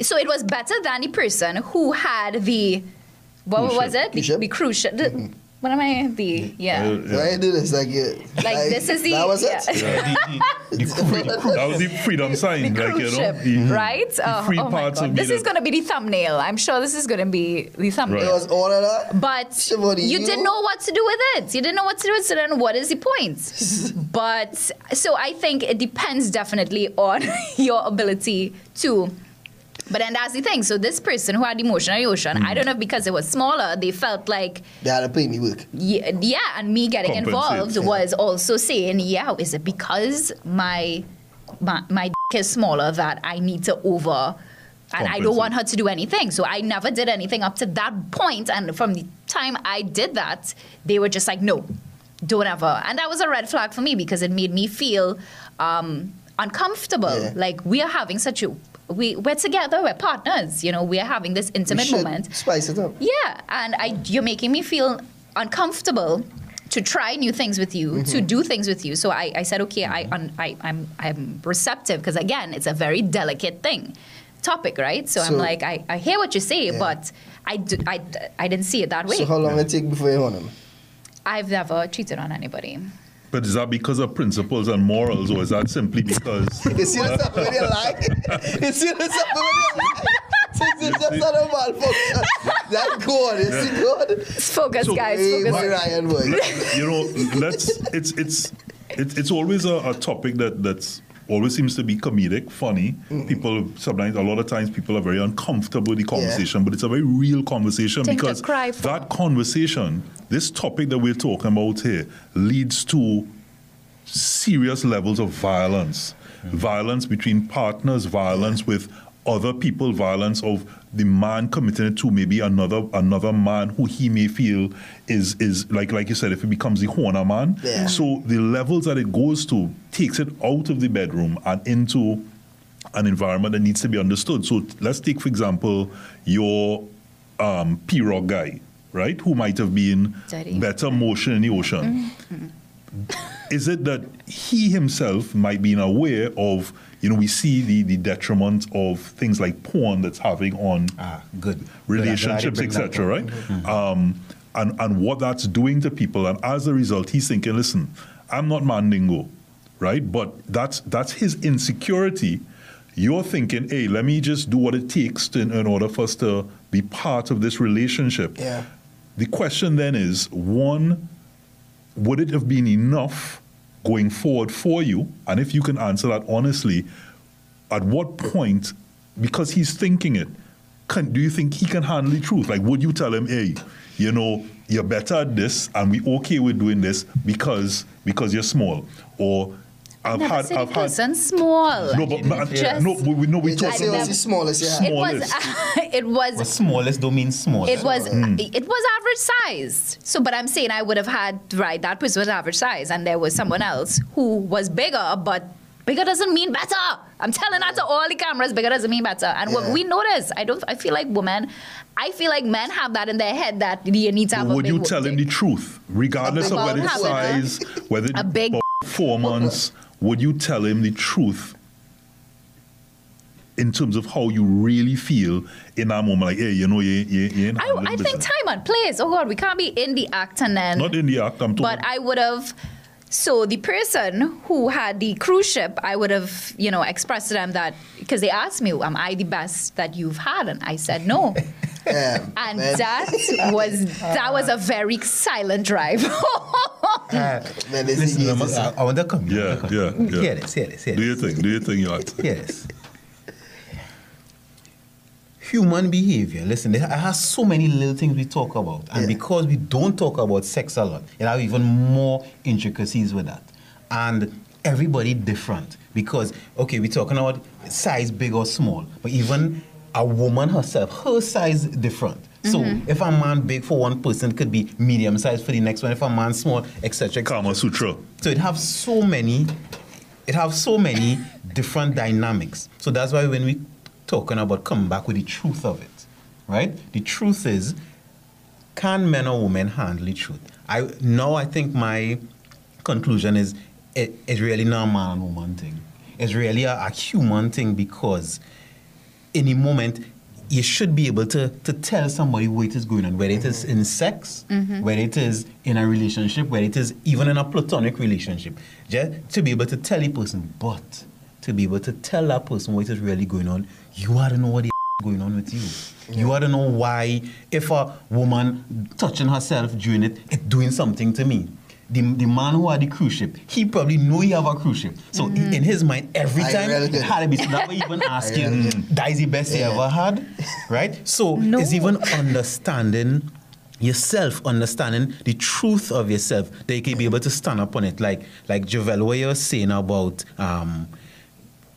So it was better than the person who had the, what was it? The cruise ship. Why do this? Like this is the. That was it. Yeah. That was the freedom sign. The cruise ship, right? Oh my God. This is going to be the thumbnail. I'm sure this is going to be the thumbnail. Right. It was all of that. But you didn't know what to do with it. You didn't know what to do with it. So then what is the point? But so I think it depends definitely on your ability to. But then that's the thing. So this person who had emotional ocean, I don't know if because it was smaller, they felt like they had to pay me work. Yeah, and me getting involved was also saying, yeah, is it because my dick is smaller that I need to over, and I don't want her to do anything. So I never did anything up to that point, and from the time I did that, they were just like, no, don't ever. And that was a red flag for me because it made me feel uncomfortable. Yeah. Like we are having such a We're together, we're partners, you know, we're having this intimate moment. Spice it up. Yeah, and you're making me feel uncomfortable to try new things with you, to do things with you. So I said, okay, I'm receptive, because again, it's a very delicate topic, right? So I'm like, I hear what you say, but I didn't see it that way. So how long did it take before you won him? I've never cheated on anybody. But is that because of principles and morals, or is that simply because... It's just something with your life. It's just something with your life. It's just not a malfunction. That's good. It's good. Focus, guys. Focus. You know, it's always a topic that's always seems to be comedic, funny. People a lot of times people are very uncomfortable with the conversation, but it's a very real conversation because that conversation, this topic that we're talking about here, leads to serious levels of violence. Violence between partners, violence with other people, violence of the man committing it to maybe another man who he may feel is like you said, if it becomes the horner man. Yeah. So the levels that it goes to takes it out of the bedroom and into an environment that needs to be understood. So let's take, for example, your pirogue guy, right, who might have been better motion in the ocean. Is it that he himself might be aware of, you know, we see the detriment of things like porn that's having on relationships, etc., right? And what that's doing to people. And as a result, he's thinking, listen, I'm not Mandingo, right? But that's his insecurity. You're thinking, hey, let me just do what it takes in order for us to be part of this relationship. Yeah. The question then is, one, would it have been enough going forward for you? And if you can answer that honestly, at what point, because he's thinking it, do you think he can handle the truth? Like, would you tell him, hey, you know, you're better at this and we okay with doing this because you're small? Or I've wasn't small. No, but we talked about the smallest. Yeah. Smallest. It was smallest. Don't mean small. It was average sized. So, but I'm saying I would have had that person was average size, and there was someone else who was bigger, but bigger doesn't mean better. I'm telling that to all the cameras. Bigger doesn't mean better. And we know this. I feel like women. I feel like men have that in their head that you need to have. Would you tell him the truth, regardless of whether it's size, whether a big 4 months? Would you tell him the truth in terms of how you really feel in that moment? Like, hey, you know, you ain't I think time and place. Oh, God, we can't be in the act and then... Not in the act, I'm talking... But I would have... So the person who had the cruise ship, I would have, you know, expressed to them that... Because they asked me, am I the best that you've had? And I said, no. And man. that was a very silent drive. I want to come. Yeah. Hear this. Do you think you are? Yes. Human behavior. Listen, there are so many little things we talk about, and because we don't talk about sex a lot, there are even more intricacies with that, and everybody different. Because okay, we're talking about size, big or small, but even a woman herself, her size is different. So if a man big for one person, could be medium size for the next one. If a man small, etc. Kama Sutra. So it has so many different dynamics. So that's why when we talking about coming back with the truth of it, right? The truth is, can men or women handle the truth? I think my conclusion is it's really not a man and woman thing. It's really a human thing, because in a moment, you should be able to tell somebody where it is going on, whether it is in sex, whether it is in a relationship, whether it is even in a platonic relationship. Just to be able to tell a person, but to be able to tell that person what is really going on, you ought to know what is going on with you. You ought to know why, if a woman touching herself during it, it's doing something to me. The man who had the cruise ship, he probably knew he have a cruise ship. So in his mind, every time it had to be. So that way even asking, that is the best you ever had, right? So it's even understanding yourself, understanding the truth of yourself, that you can be able to stand upon it. Like Javel, what you're saying about,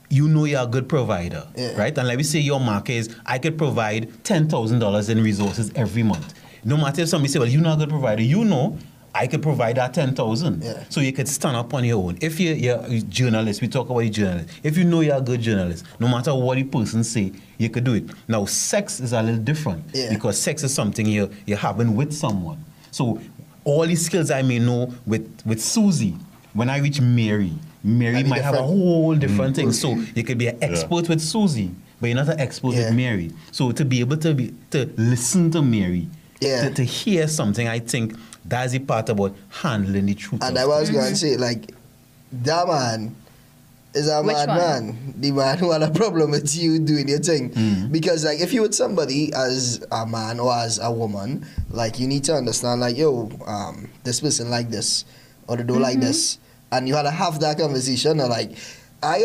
you know you're a good provider, right? And like we say, your market is, I could provide $10,000 in resources every month. No matter if somebody say, well, you're not a good provider, you know, I could provide that $10,000. Yeah. So you could stand up on your own. If you're a journalist, we talk about a journalist. If you know you're a good journalist, no matter what the person say, you could do it. Now, sex is a little different because sex is something you're having with someone. So all the skills I may know with Susie, when I reach Mary might have a whole different thing. So you could be an expert with Susie, but you're not an expert with Mary. So to be able to listen to Mary, to hear something, I think, that's the part about handling the truth. And I was going to say, like, that man is a madman. The man who had a problem with you doing your thing. Because, like, if you with somebody as a man or as a woman, like, you need to understand, like, yo, this person like this, or they don't like this. And you had to have that conversation, or like, I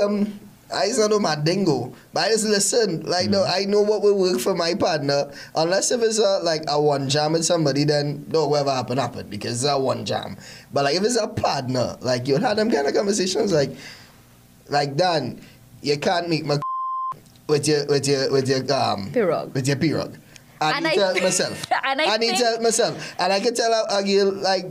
is not a mad dingo, but I just listen. Like, no, I know what will work for my partner. Unless if it's a one jam with somebody, then no, whatever happened, because it's a one jam. But like if it's a partner, like you'll have them kind of conversations, like Dan, you can't make my with your pirog. With your pirog. And I tell myself. And I can tell a girl, like,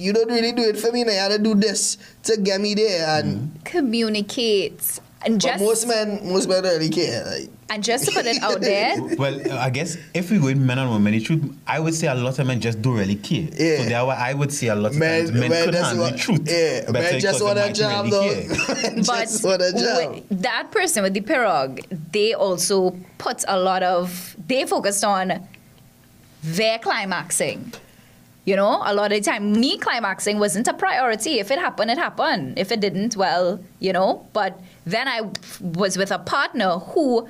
you don't really do it for me, and I had to do this to get me there. And communicate. And just, but most men don't really care. Like. And just to put it out there. Well, I guess if we go in men and women, the truth, I would say a lot of men just don't really care. Yeah. So I would say a lot of men could handle the truth. Yeah, men just want a job, really though. But that person with the pirog, they also put a lot of, they focused on their climaxing. You know, a lot of the time, me climaxing wasn't a priority. If it happened, it happened. If it didn't, well, you know. But then I was with a partner who,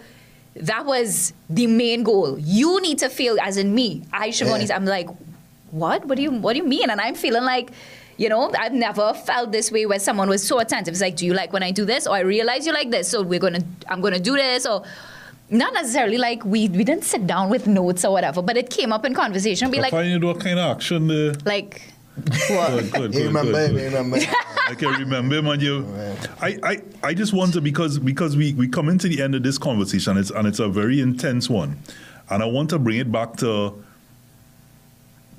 that was the main goal. You need to feel, as in me, I should go. I'm like, what? What do you mean? And I'm feeling like, you know, I've never felt this way where someone was so attentive. It's like, do you like when I do this? Or I realize you like this, so I'm gonna do this. Or Not necessarily like we didn't sit down with notes or whatever, but it came up in conversation. Be like, I find what kind of action there. Like, what? Good, good, remember. I can remember, man. You, I just wonder because we come into the end of this conversation, and it's a very intense one, and I want to bring it back to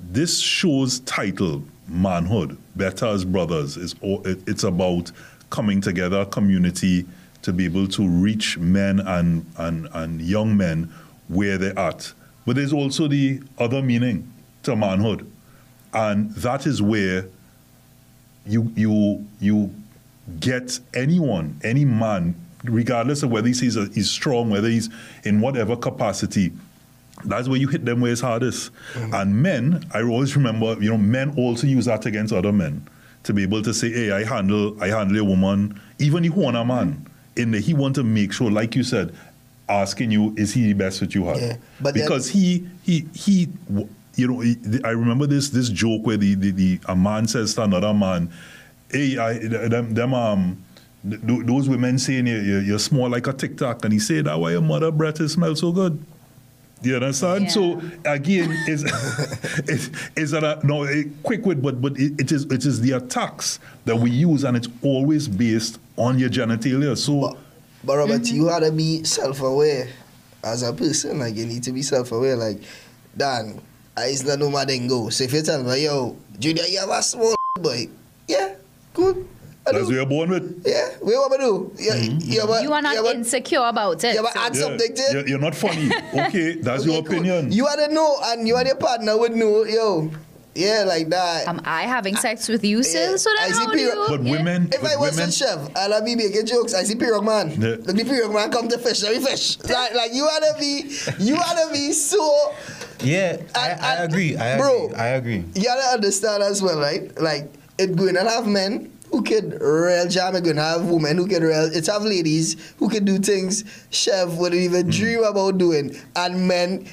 this show's title, Manhood, Better as Brothers. It's about coming together, community, to be able to reach men and young men where they're at. But there's also the other meaning to manhood. And that is where you get anyone, any man, regardless of whether he's strong, whether he's in whatever capacity, that's where you hit them where it's hardest. Mm-hmm. And men, I always remember, you know, men also use that against other men to be able to say, hey, I handle a woman, even if one a man. Mm-hmm. In there, he want to make sure, like you said, asking you, is he the best that you have? Yeah, but because he, you know, I remember this joke where a man says to another man, hey, those women saying you're small like a TikTok, and he said, that why your mother breath smells so good. You understand? Yeah. So again, it is the attacks that we use, and it's always based on your genitalia. So, but Robert, you had to be self-aware as a person. Like you need to be self-aware. Like, Dan, I's not no madengo. So if you tell me, yo, Junior, you have a small boy. Yeah, good. That's what you're born with. Yeah, we want to do. You are not insecure about it. You want to add something to it. You're not funny. Okay, that's your opinion. You want to know, and you and your partner would know, yo, yeah, like that. Am I having sex with you still? Yeah. So then how do you? But women, if I was a chef, I'd be making jokes. I see Pirog man. Yeah. Look, the Pirog man come to fish, let me fish. Like you want to be so. Yeah, I agree. I agree. You got to understand as well, right? Like, it going to have men who can real jam, we're gonna have women who can real, it's have ladies who can do things chef wouldn't even dream about doing. And men,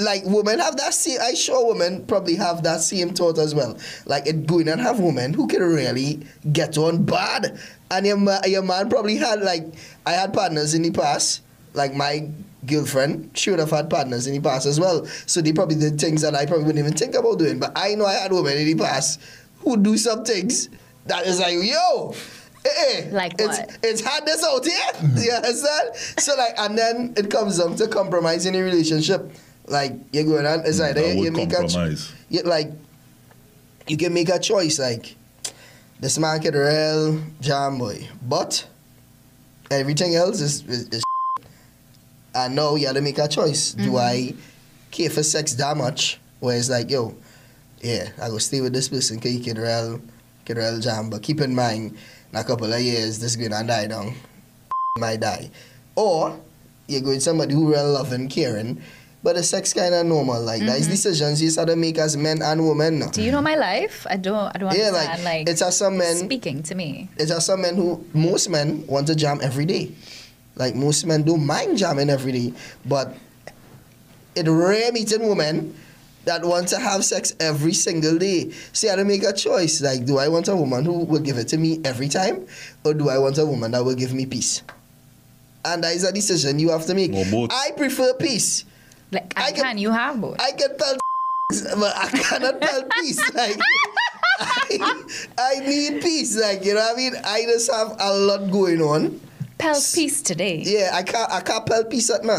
like women have that same, I sure women probably have that same thought as well. Like it going and have women who can really get on bad. And your man probably had, like, I had partners in the past, like my girlfriend, she would have had partners in the past as well. So they probably did things that I probably wouldn't even think about doing. But I know I had women in the past who do some things that is like, yo, like it's had this out here. You understand? So like, and then it comes down to compromise in a relationship. Like you're going on, it's like you make compromise. Like you can make a choice. Like this man can real jam boy, but everything else is and now you have to make a choice. Do I care for sex that much? Where it's like, yo, yeah, I go stay with this person because he can real. Real jam, but keep in mind, in a couple of years, this gonna die down, might die. Or you're going somebody who real loving, caring, but the sex kind of normal. Like that is decisions you just have to make as men and women. No? Do you know my life? I don't understand. Like it's as some men speaking to me. It's as some men who most men want to jam every day. Like most men don't mind jamming every day, but it rare meeting women that want to have sex every single day. See, I don't make a choice. Like, do I want a woman who will give it to me every time? Or do I want a woman that will give me peace? And that is a decision you have to make. I prefer peace. Like, can you have both? I can tell but I cannot tell peace. Like, I need peace. Like, you know what I mean? I just have a lot going on. Pelt peace today. Yeah, I can't pelt peace at me.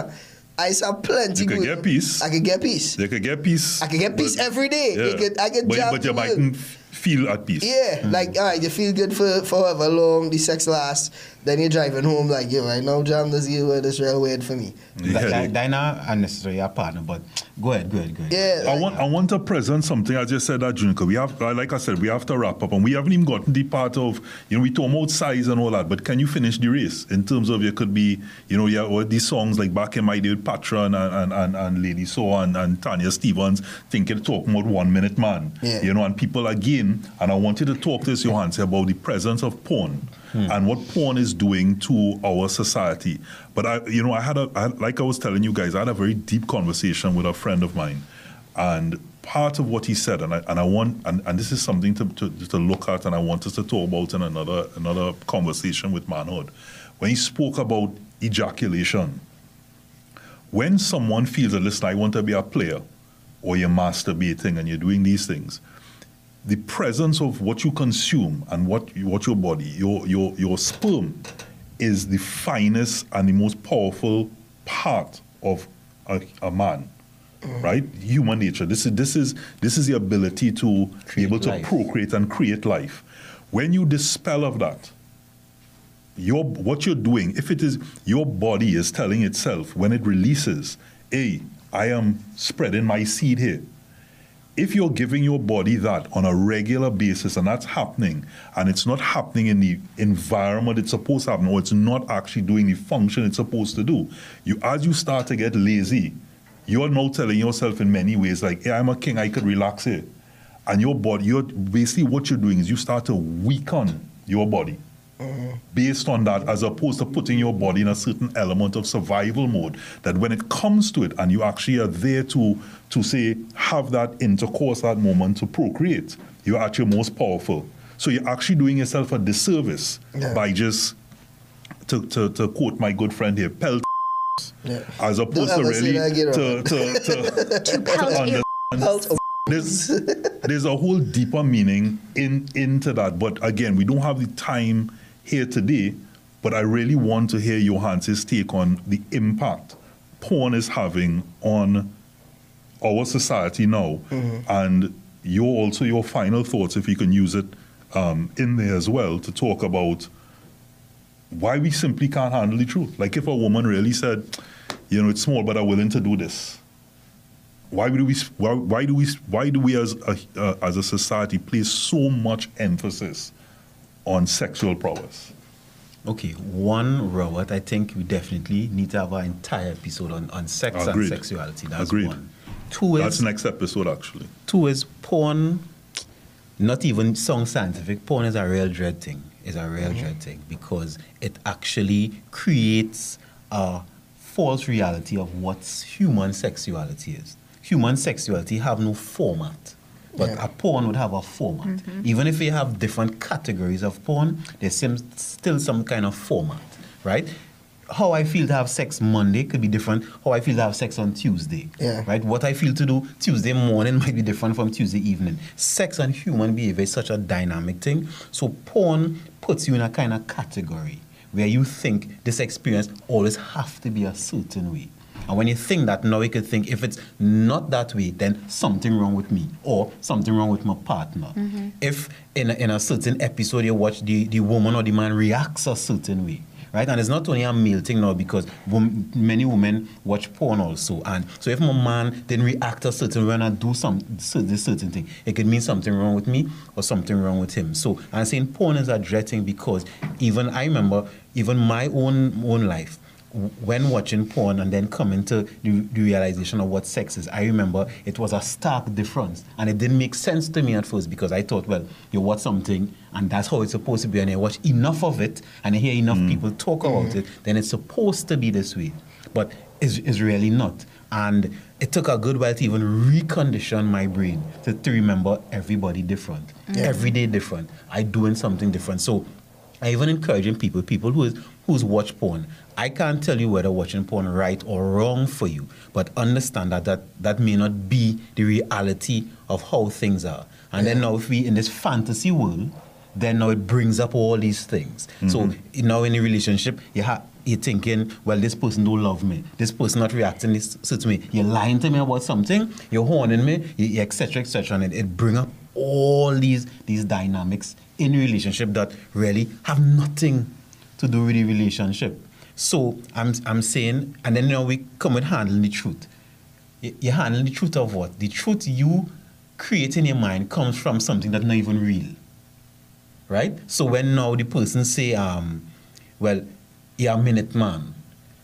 I have plenty. You could get peace. I could get peace. They could get peace. I could get peace every day. Yeah. But you mightn't feel at peace. Yeah, like all right, you feel good for however long the sex lasts. Then you're driving home like, yo, right now jam this year, this real weird for me. Yeah. Dina, unnecessary a partner, but go ahead. Yeah, like, I want to present something. I just said that, Junior. We have, like I said, we have to wrap up, and we haven't even gotten the part of, you know, we talk about size and all that. But can you finish the race in terms of you could be, you know, yeah, or these songs like back in my day with Patra and Lady So and Tanya Stevens thinking talking about 1 minute man, yeah. You know, and people again. And I wanted to talk to this, Johanse, about the presence of porn. And what porn is doing to our society. But like I was telling you guys, I had a very deep conversation with a friend of mine, and part of what he said, and I want, and this is something to look at, and I want us to talk about in another conversation with manhood, when he spoke about ejaculation, when someone feels that, listen, I want to be a player, or you're masturbating and you're doing these things, the presence of what you consume and what your body, your sperm, is the finest and the most powerful part of a man, right? Human nature. This is the ability to be able to procreate and create life. When you dispel of that, what you're doing, if it is your body is telling itself when it releases, hey, I am spreading my seed here. If you're giving your body that on a regular basis and that's happening and it's not happening in the environment it's supposed to happen, or it's not actually doing the function it's supposed to do, as you start to get lazy, you're now telling yourself in many ways like, hey, I'm a king, I could relax here. And your body, basically what you're doing is you start to weaken your body based on that, as opposed to putting your body in a certain element of survival mode, that when it comes to it and you actually are there to say, have that intercourse, that moment to procreate, you're at your most powerful. So you're actually doing yourself a disservice by just, to quote my good friend here, pelt as opposed to really to understand. There's a whole deeper meaning into that. But again, we don't have the time here today, but I really want to hear Johanse's take on the impact porn is having on our society now. And your final thoughts, if you can use it in there as well, to talk about why we simply can't handle the truth. Like if a woman really said, you know, it's small, but I'm willing to do this. Why do we as a society place so much emphasis on sexual prowess? Okay, one, Robert, I think we definitely need to have an entire episode on sex and sexuality. That's one. Two is, that's next episode actually. Two is porn. Not even sound scientific. Porn is a real dread thing. It's a real dread thing because it actually creates a false reality of what human sexuality is. Human sexuality have no format, but a porn would have a format. Even if you have different categories of porn, there's still some kind of format, right? How I feel to have sex Monday could be different how I feel to have sex on Tuesday, right? What I feel to do Tuesday morning might be different from Tuesday evening. Sex and human behavior is such a dynamic thing, so porn puts you in a kind of category where you think this experience always have to be a certain way. And when you think that, now you could think, if it's not that way, then something wrong with me or something wrong with my partner. If in a certain episode you watch, the woman or the man reacts a certain way, right? And it's not only a male thing now, because many women watch porn also. And so if my man didn't react a certain way and I do this certain thing, it could mean something wrong with me or something wrong with him. So I'm saying porn is a dread thing because even I remember, even my own life, when watching porn and then coming to the realization of what sex is, I remember it was a stark difference. And it didn't make sense to me at first because I thought, well, you watch something and that's how it's supposed to be. And you watch enough of it and you hear enough people talk about it, then it's supposed to be this way. But it's really not. And it took a good while to even recondition my brain to remember everybody different, every day different. I doing something different. So I even encouraging people who's watch porn. I can't tell you whether watching porn right or wrong for you, but understand that may not be the reality of how things are. And then now if we in this fantasy world, then now it brings up all these things. So now in a relationship, you're thinking, well, this person don't love me. This person not reacting this to me. You're lying to me about something. You're horning me, etc., etc. And it brings up all these dynamics in a relationship that really have nothing to do with the relationship. So I'm saying, and then now we come with handling the truth. You handle the truth of what? The truth you create in your mind comes from something that's not even real, right? So when now the person say, well, you're a minute man.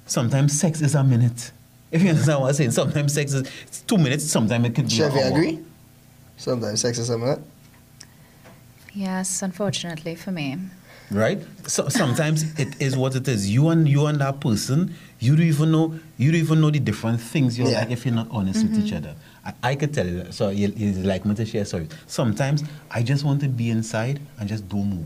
Sometimes sex is a minute. If you understand what I'm saying, sometimes sex is 2 minutes, sometimes it can be an hour. Chef, you agree? Sometimes sex is a minute. Yes, unfortunately for me. Right? So sometimes it is what it is. You and that person, you don't even know the different things you're like if you're not honest with each other. I could tell you that. So you like me to share stories. Sometimes I just want to be inside and just don't move.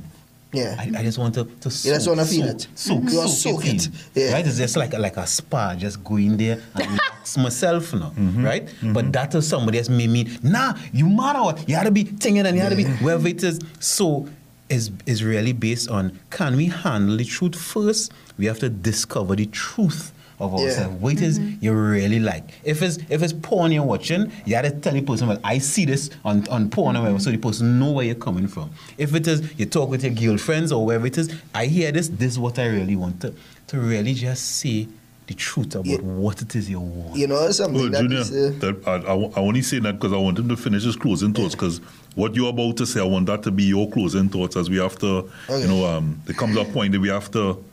Yeah. I just want to soak, you just want to feel it. Soak it. Yeah. Right? It's just like a spa, just go in there and relax myself now. Mm-hmm. Right? Mm-hmm. But that is somebody else may mean, nah, you matter what, you had to be thinking and you had to be wherever it is. So is really based on, can we handle the truth first? We have to discover the truth of ourselves. What it is you really like. If it's porn you're watching, you have to tell the person, well, I see this on porn or whatever, so the person know where you're coming from. If it is you talk with your girlfriends or wherever it is, I hear this is what I really want to really just see the truth about what it is you want. You know, something Junior, I only say that because I want him to finish his closing thoughts, because what you're about to say, I want that to be your closing thoughts, as we have to, you know, there comes a point that we have to,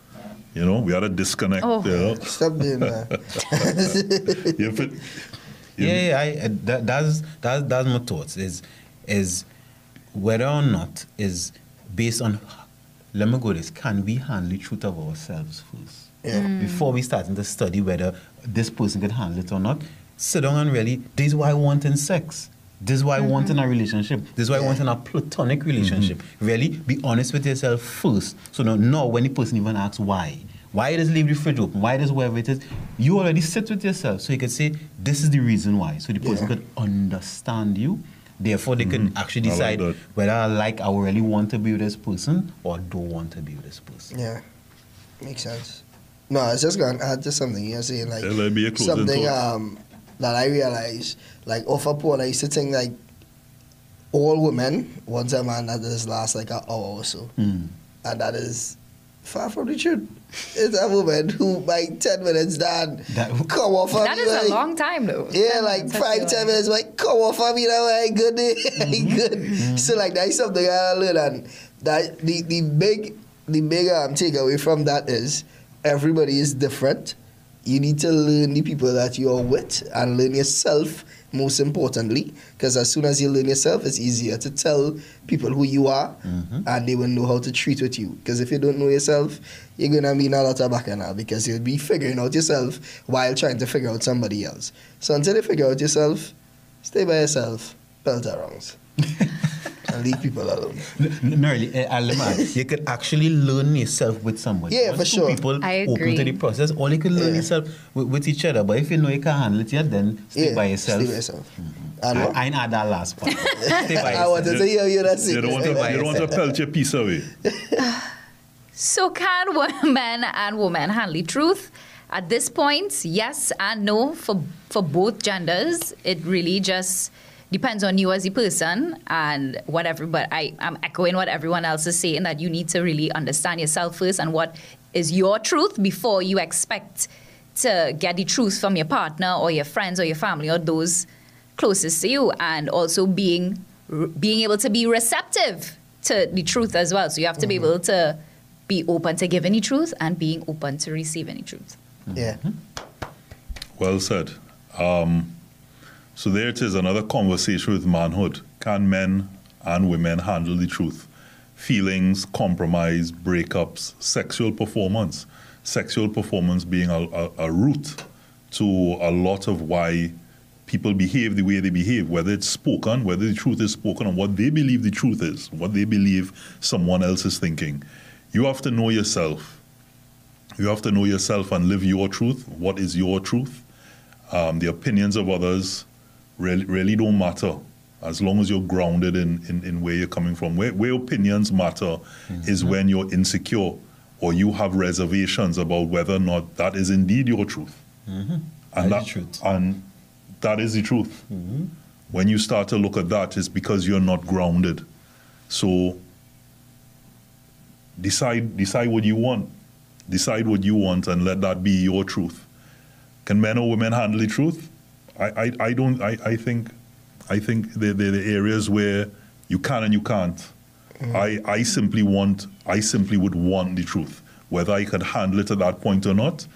you know, we had a disconnect. Oh. You know? Stop doing that. That's my thoughts. Is whether or not is based on. Let me go this. Can we handle the truth of ourselves first? Yeah. Before we start to study whether this person can handle it or not, sit down and really. This is why I want in sex. This is why I want in a relationship. This is why I want in a platonic relationship. Really, be honest with yourself first. So now when the person even asks why does leave the fridge open, why does whatever it is, you already sit with yourself. So you can say, this is the reason why. So the person could understand you. Therefore, they could actually decide whether I really want to be with this person or don't want to be with this person. Yeah, makes sense. No, I was just going to add to something you're saying, like something that I realized, like off a porn, I used to think like all women want a man that does last like an hour or so. And that is far from the truth. It's a woman who by 10 minutes that come off of me. That is like, a long time though. Yeah, like 5-10 minutes, like come off of me now, I good day, good. So like that's something I learned, and that the big takeaway from that is everybody is different. You need to learn the people that you are with and learn yourself, most importantly, because as soon as you learn yourself, it's easier to tell people who you are and they will know how to treat with you. Because if you don't know yourself, you're going to be in a lot of bacchanal because you'll be figuring out yourself while trying to figure out somebody else. So until you figure out yourself, stay by yourself, belt arounds. And leave people alone. No, really, you could actually learn yourself with somebody. Yeah, for sure. People I agree. Open to the process, or you could learn yourself with each other. But if you know you can't handle it yet, then stay by yourself. Stay by yourself. I ain't had that last part. Stay by yourself. I want to say, you're not sick. You don't want to pelt your piece away. So can men and women handle the truth? At this point, yes and no for both genders. It really just depends on you as a person and whatever, but I'm echoing what everyone else is saying, that you need to really understand yourself first and what is your truth before you expect to get the truth from your partner or your friends or your family or those closest to you, and also being able to be receptive to the truth as well. So you have to be able to be open to giving the truth and being open to receiving the truth. Yeah. Well said. So there it is, another conversation with manhood. Can men and women handle the truth? Feelings, compromise, breakups, sexual performance. Sexual performance being a root to a lot of why people behave the way they behave, whether it's spoken, whether the truth is spoken, and what they believe the truth is, what they believe someone else is thinking. You have to know yourself. You have to know yourself and live your truth. What is your truth? The opinions of others really don't matter, as long as you're grounded in where you're coming from. Where opinions matter is when you're insecure or you have reservations about whether or not that is indeed your truth. And that is the truth. When you start to look at that, it's because you're not grounded. So decide what you want. Decide what you want and let that be your truth. Can men or women handle the truth? I think they're the areas where you can and you can't. I simply would want the truth. Whether I could handle it at that point or not,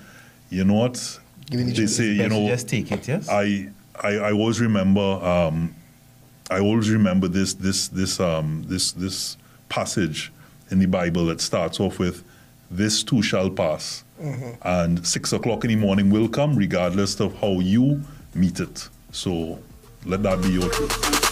you know what? They say, you know, just take it, yes? I always remember this passage in the Bible that starts off with, "This too shall pass." And 6 o'clock in the morning will come regardless of how you meet it. So let that be your truth.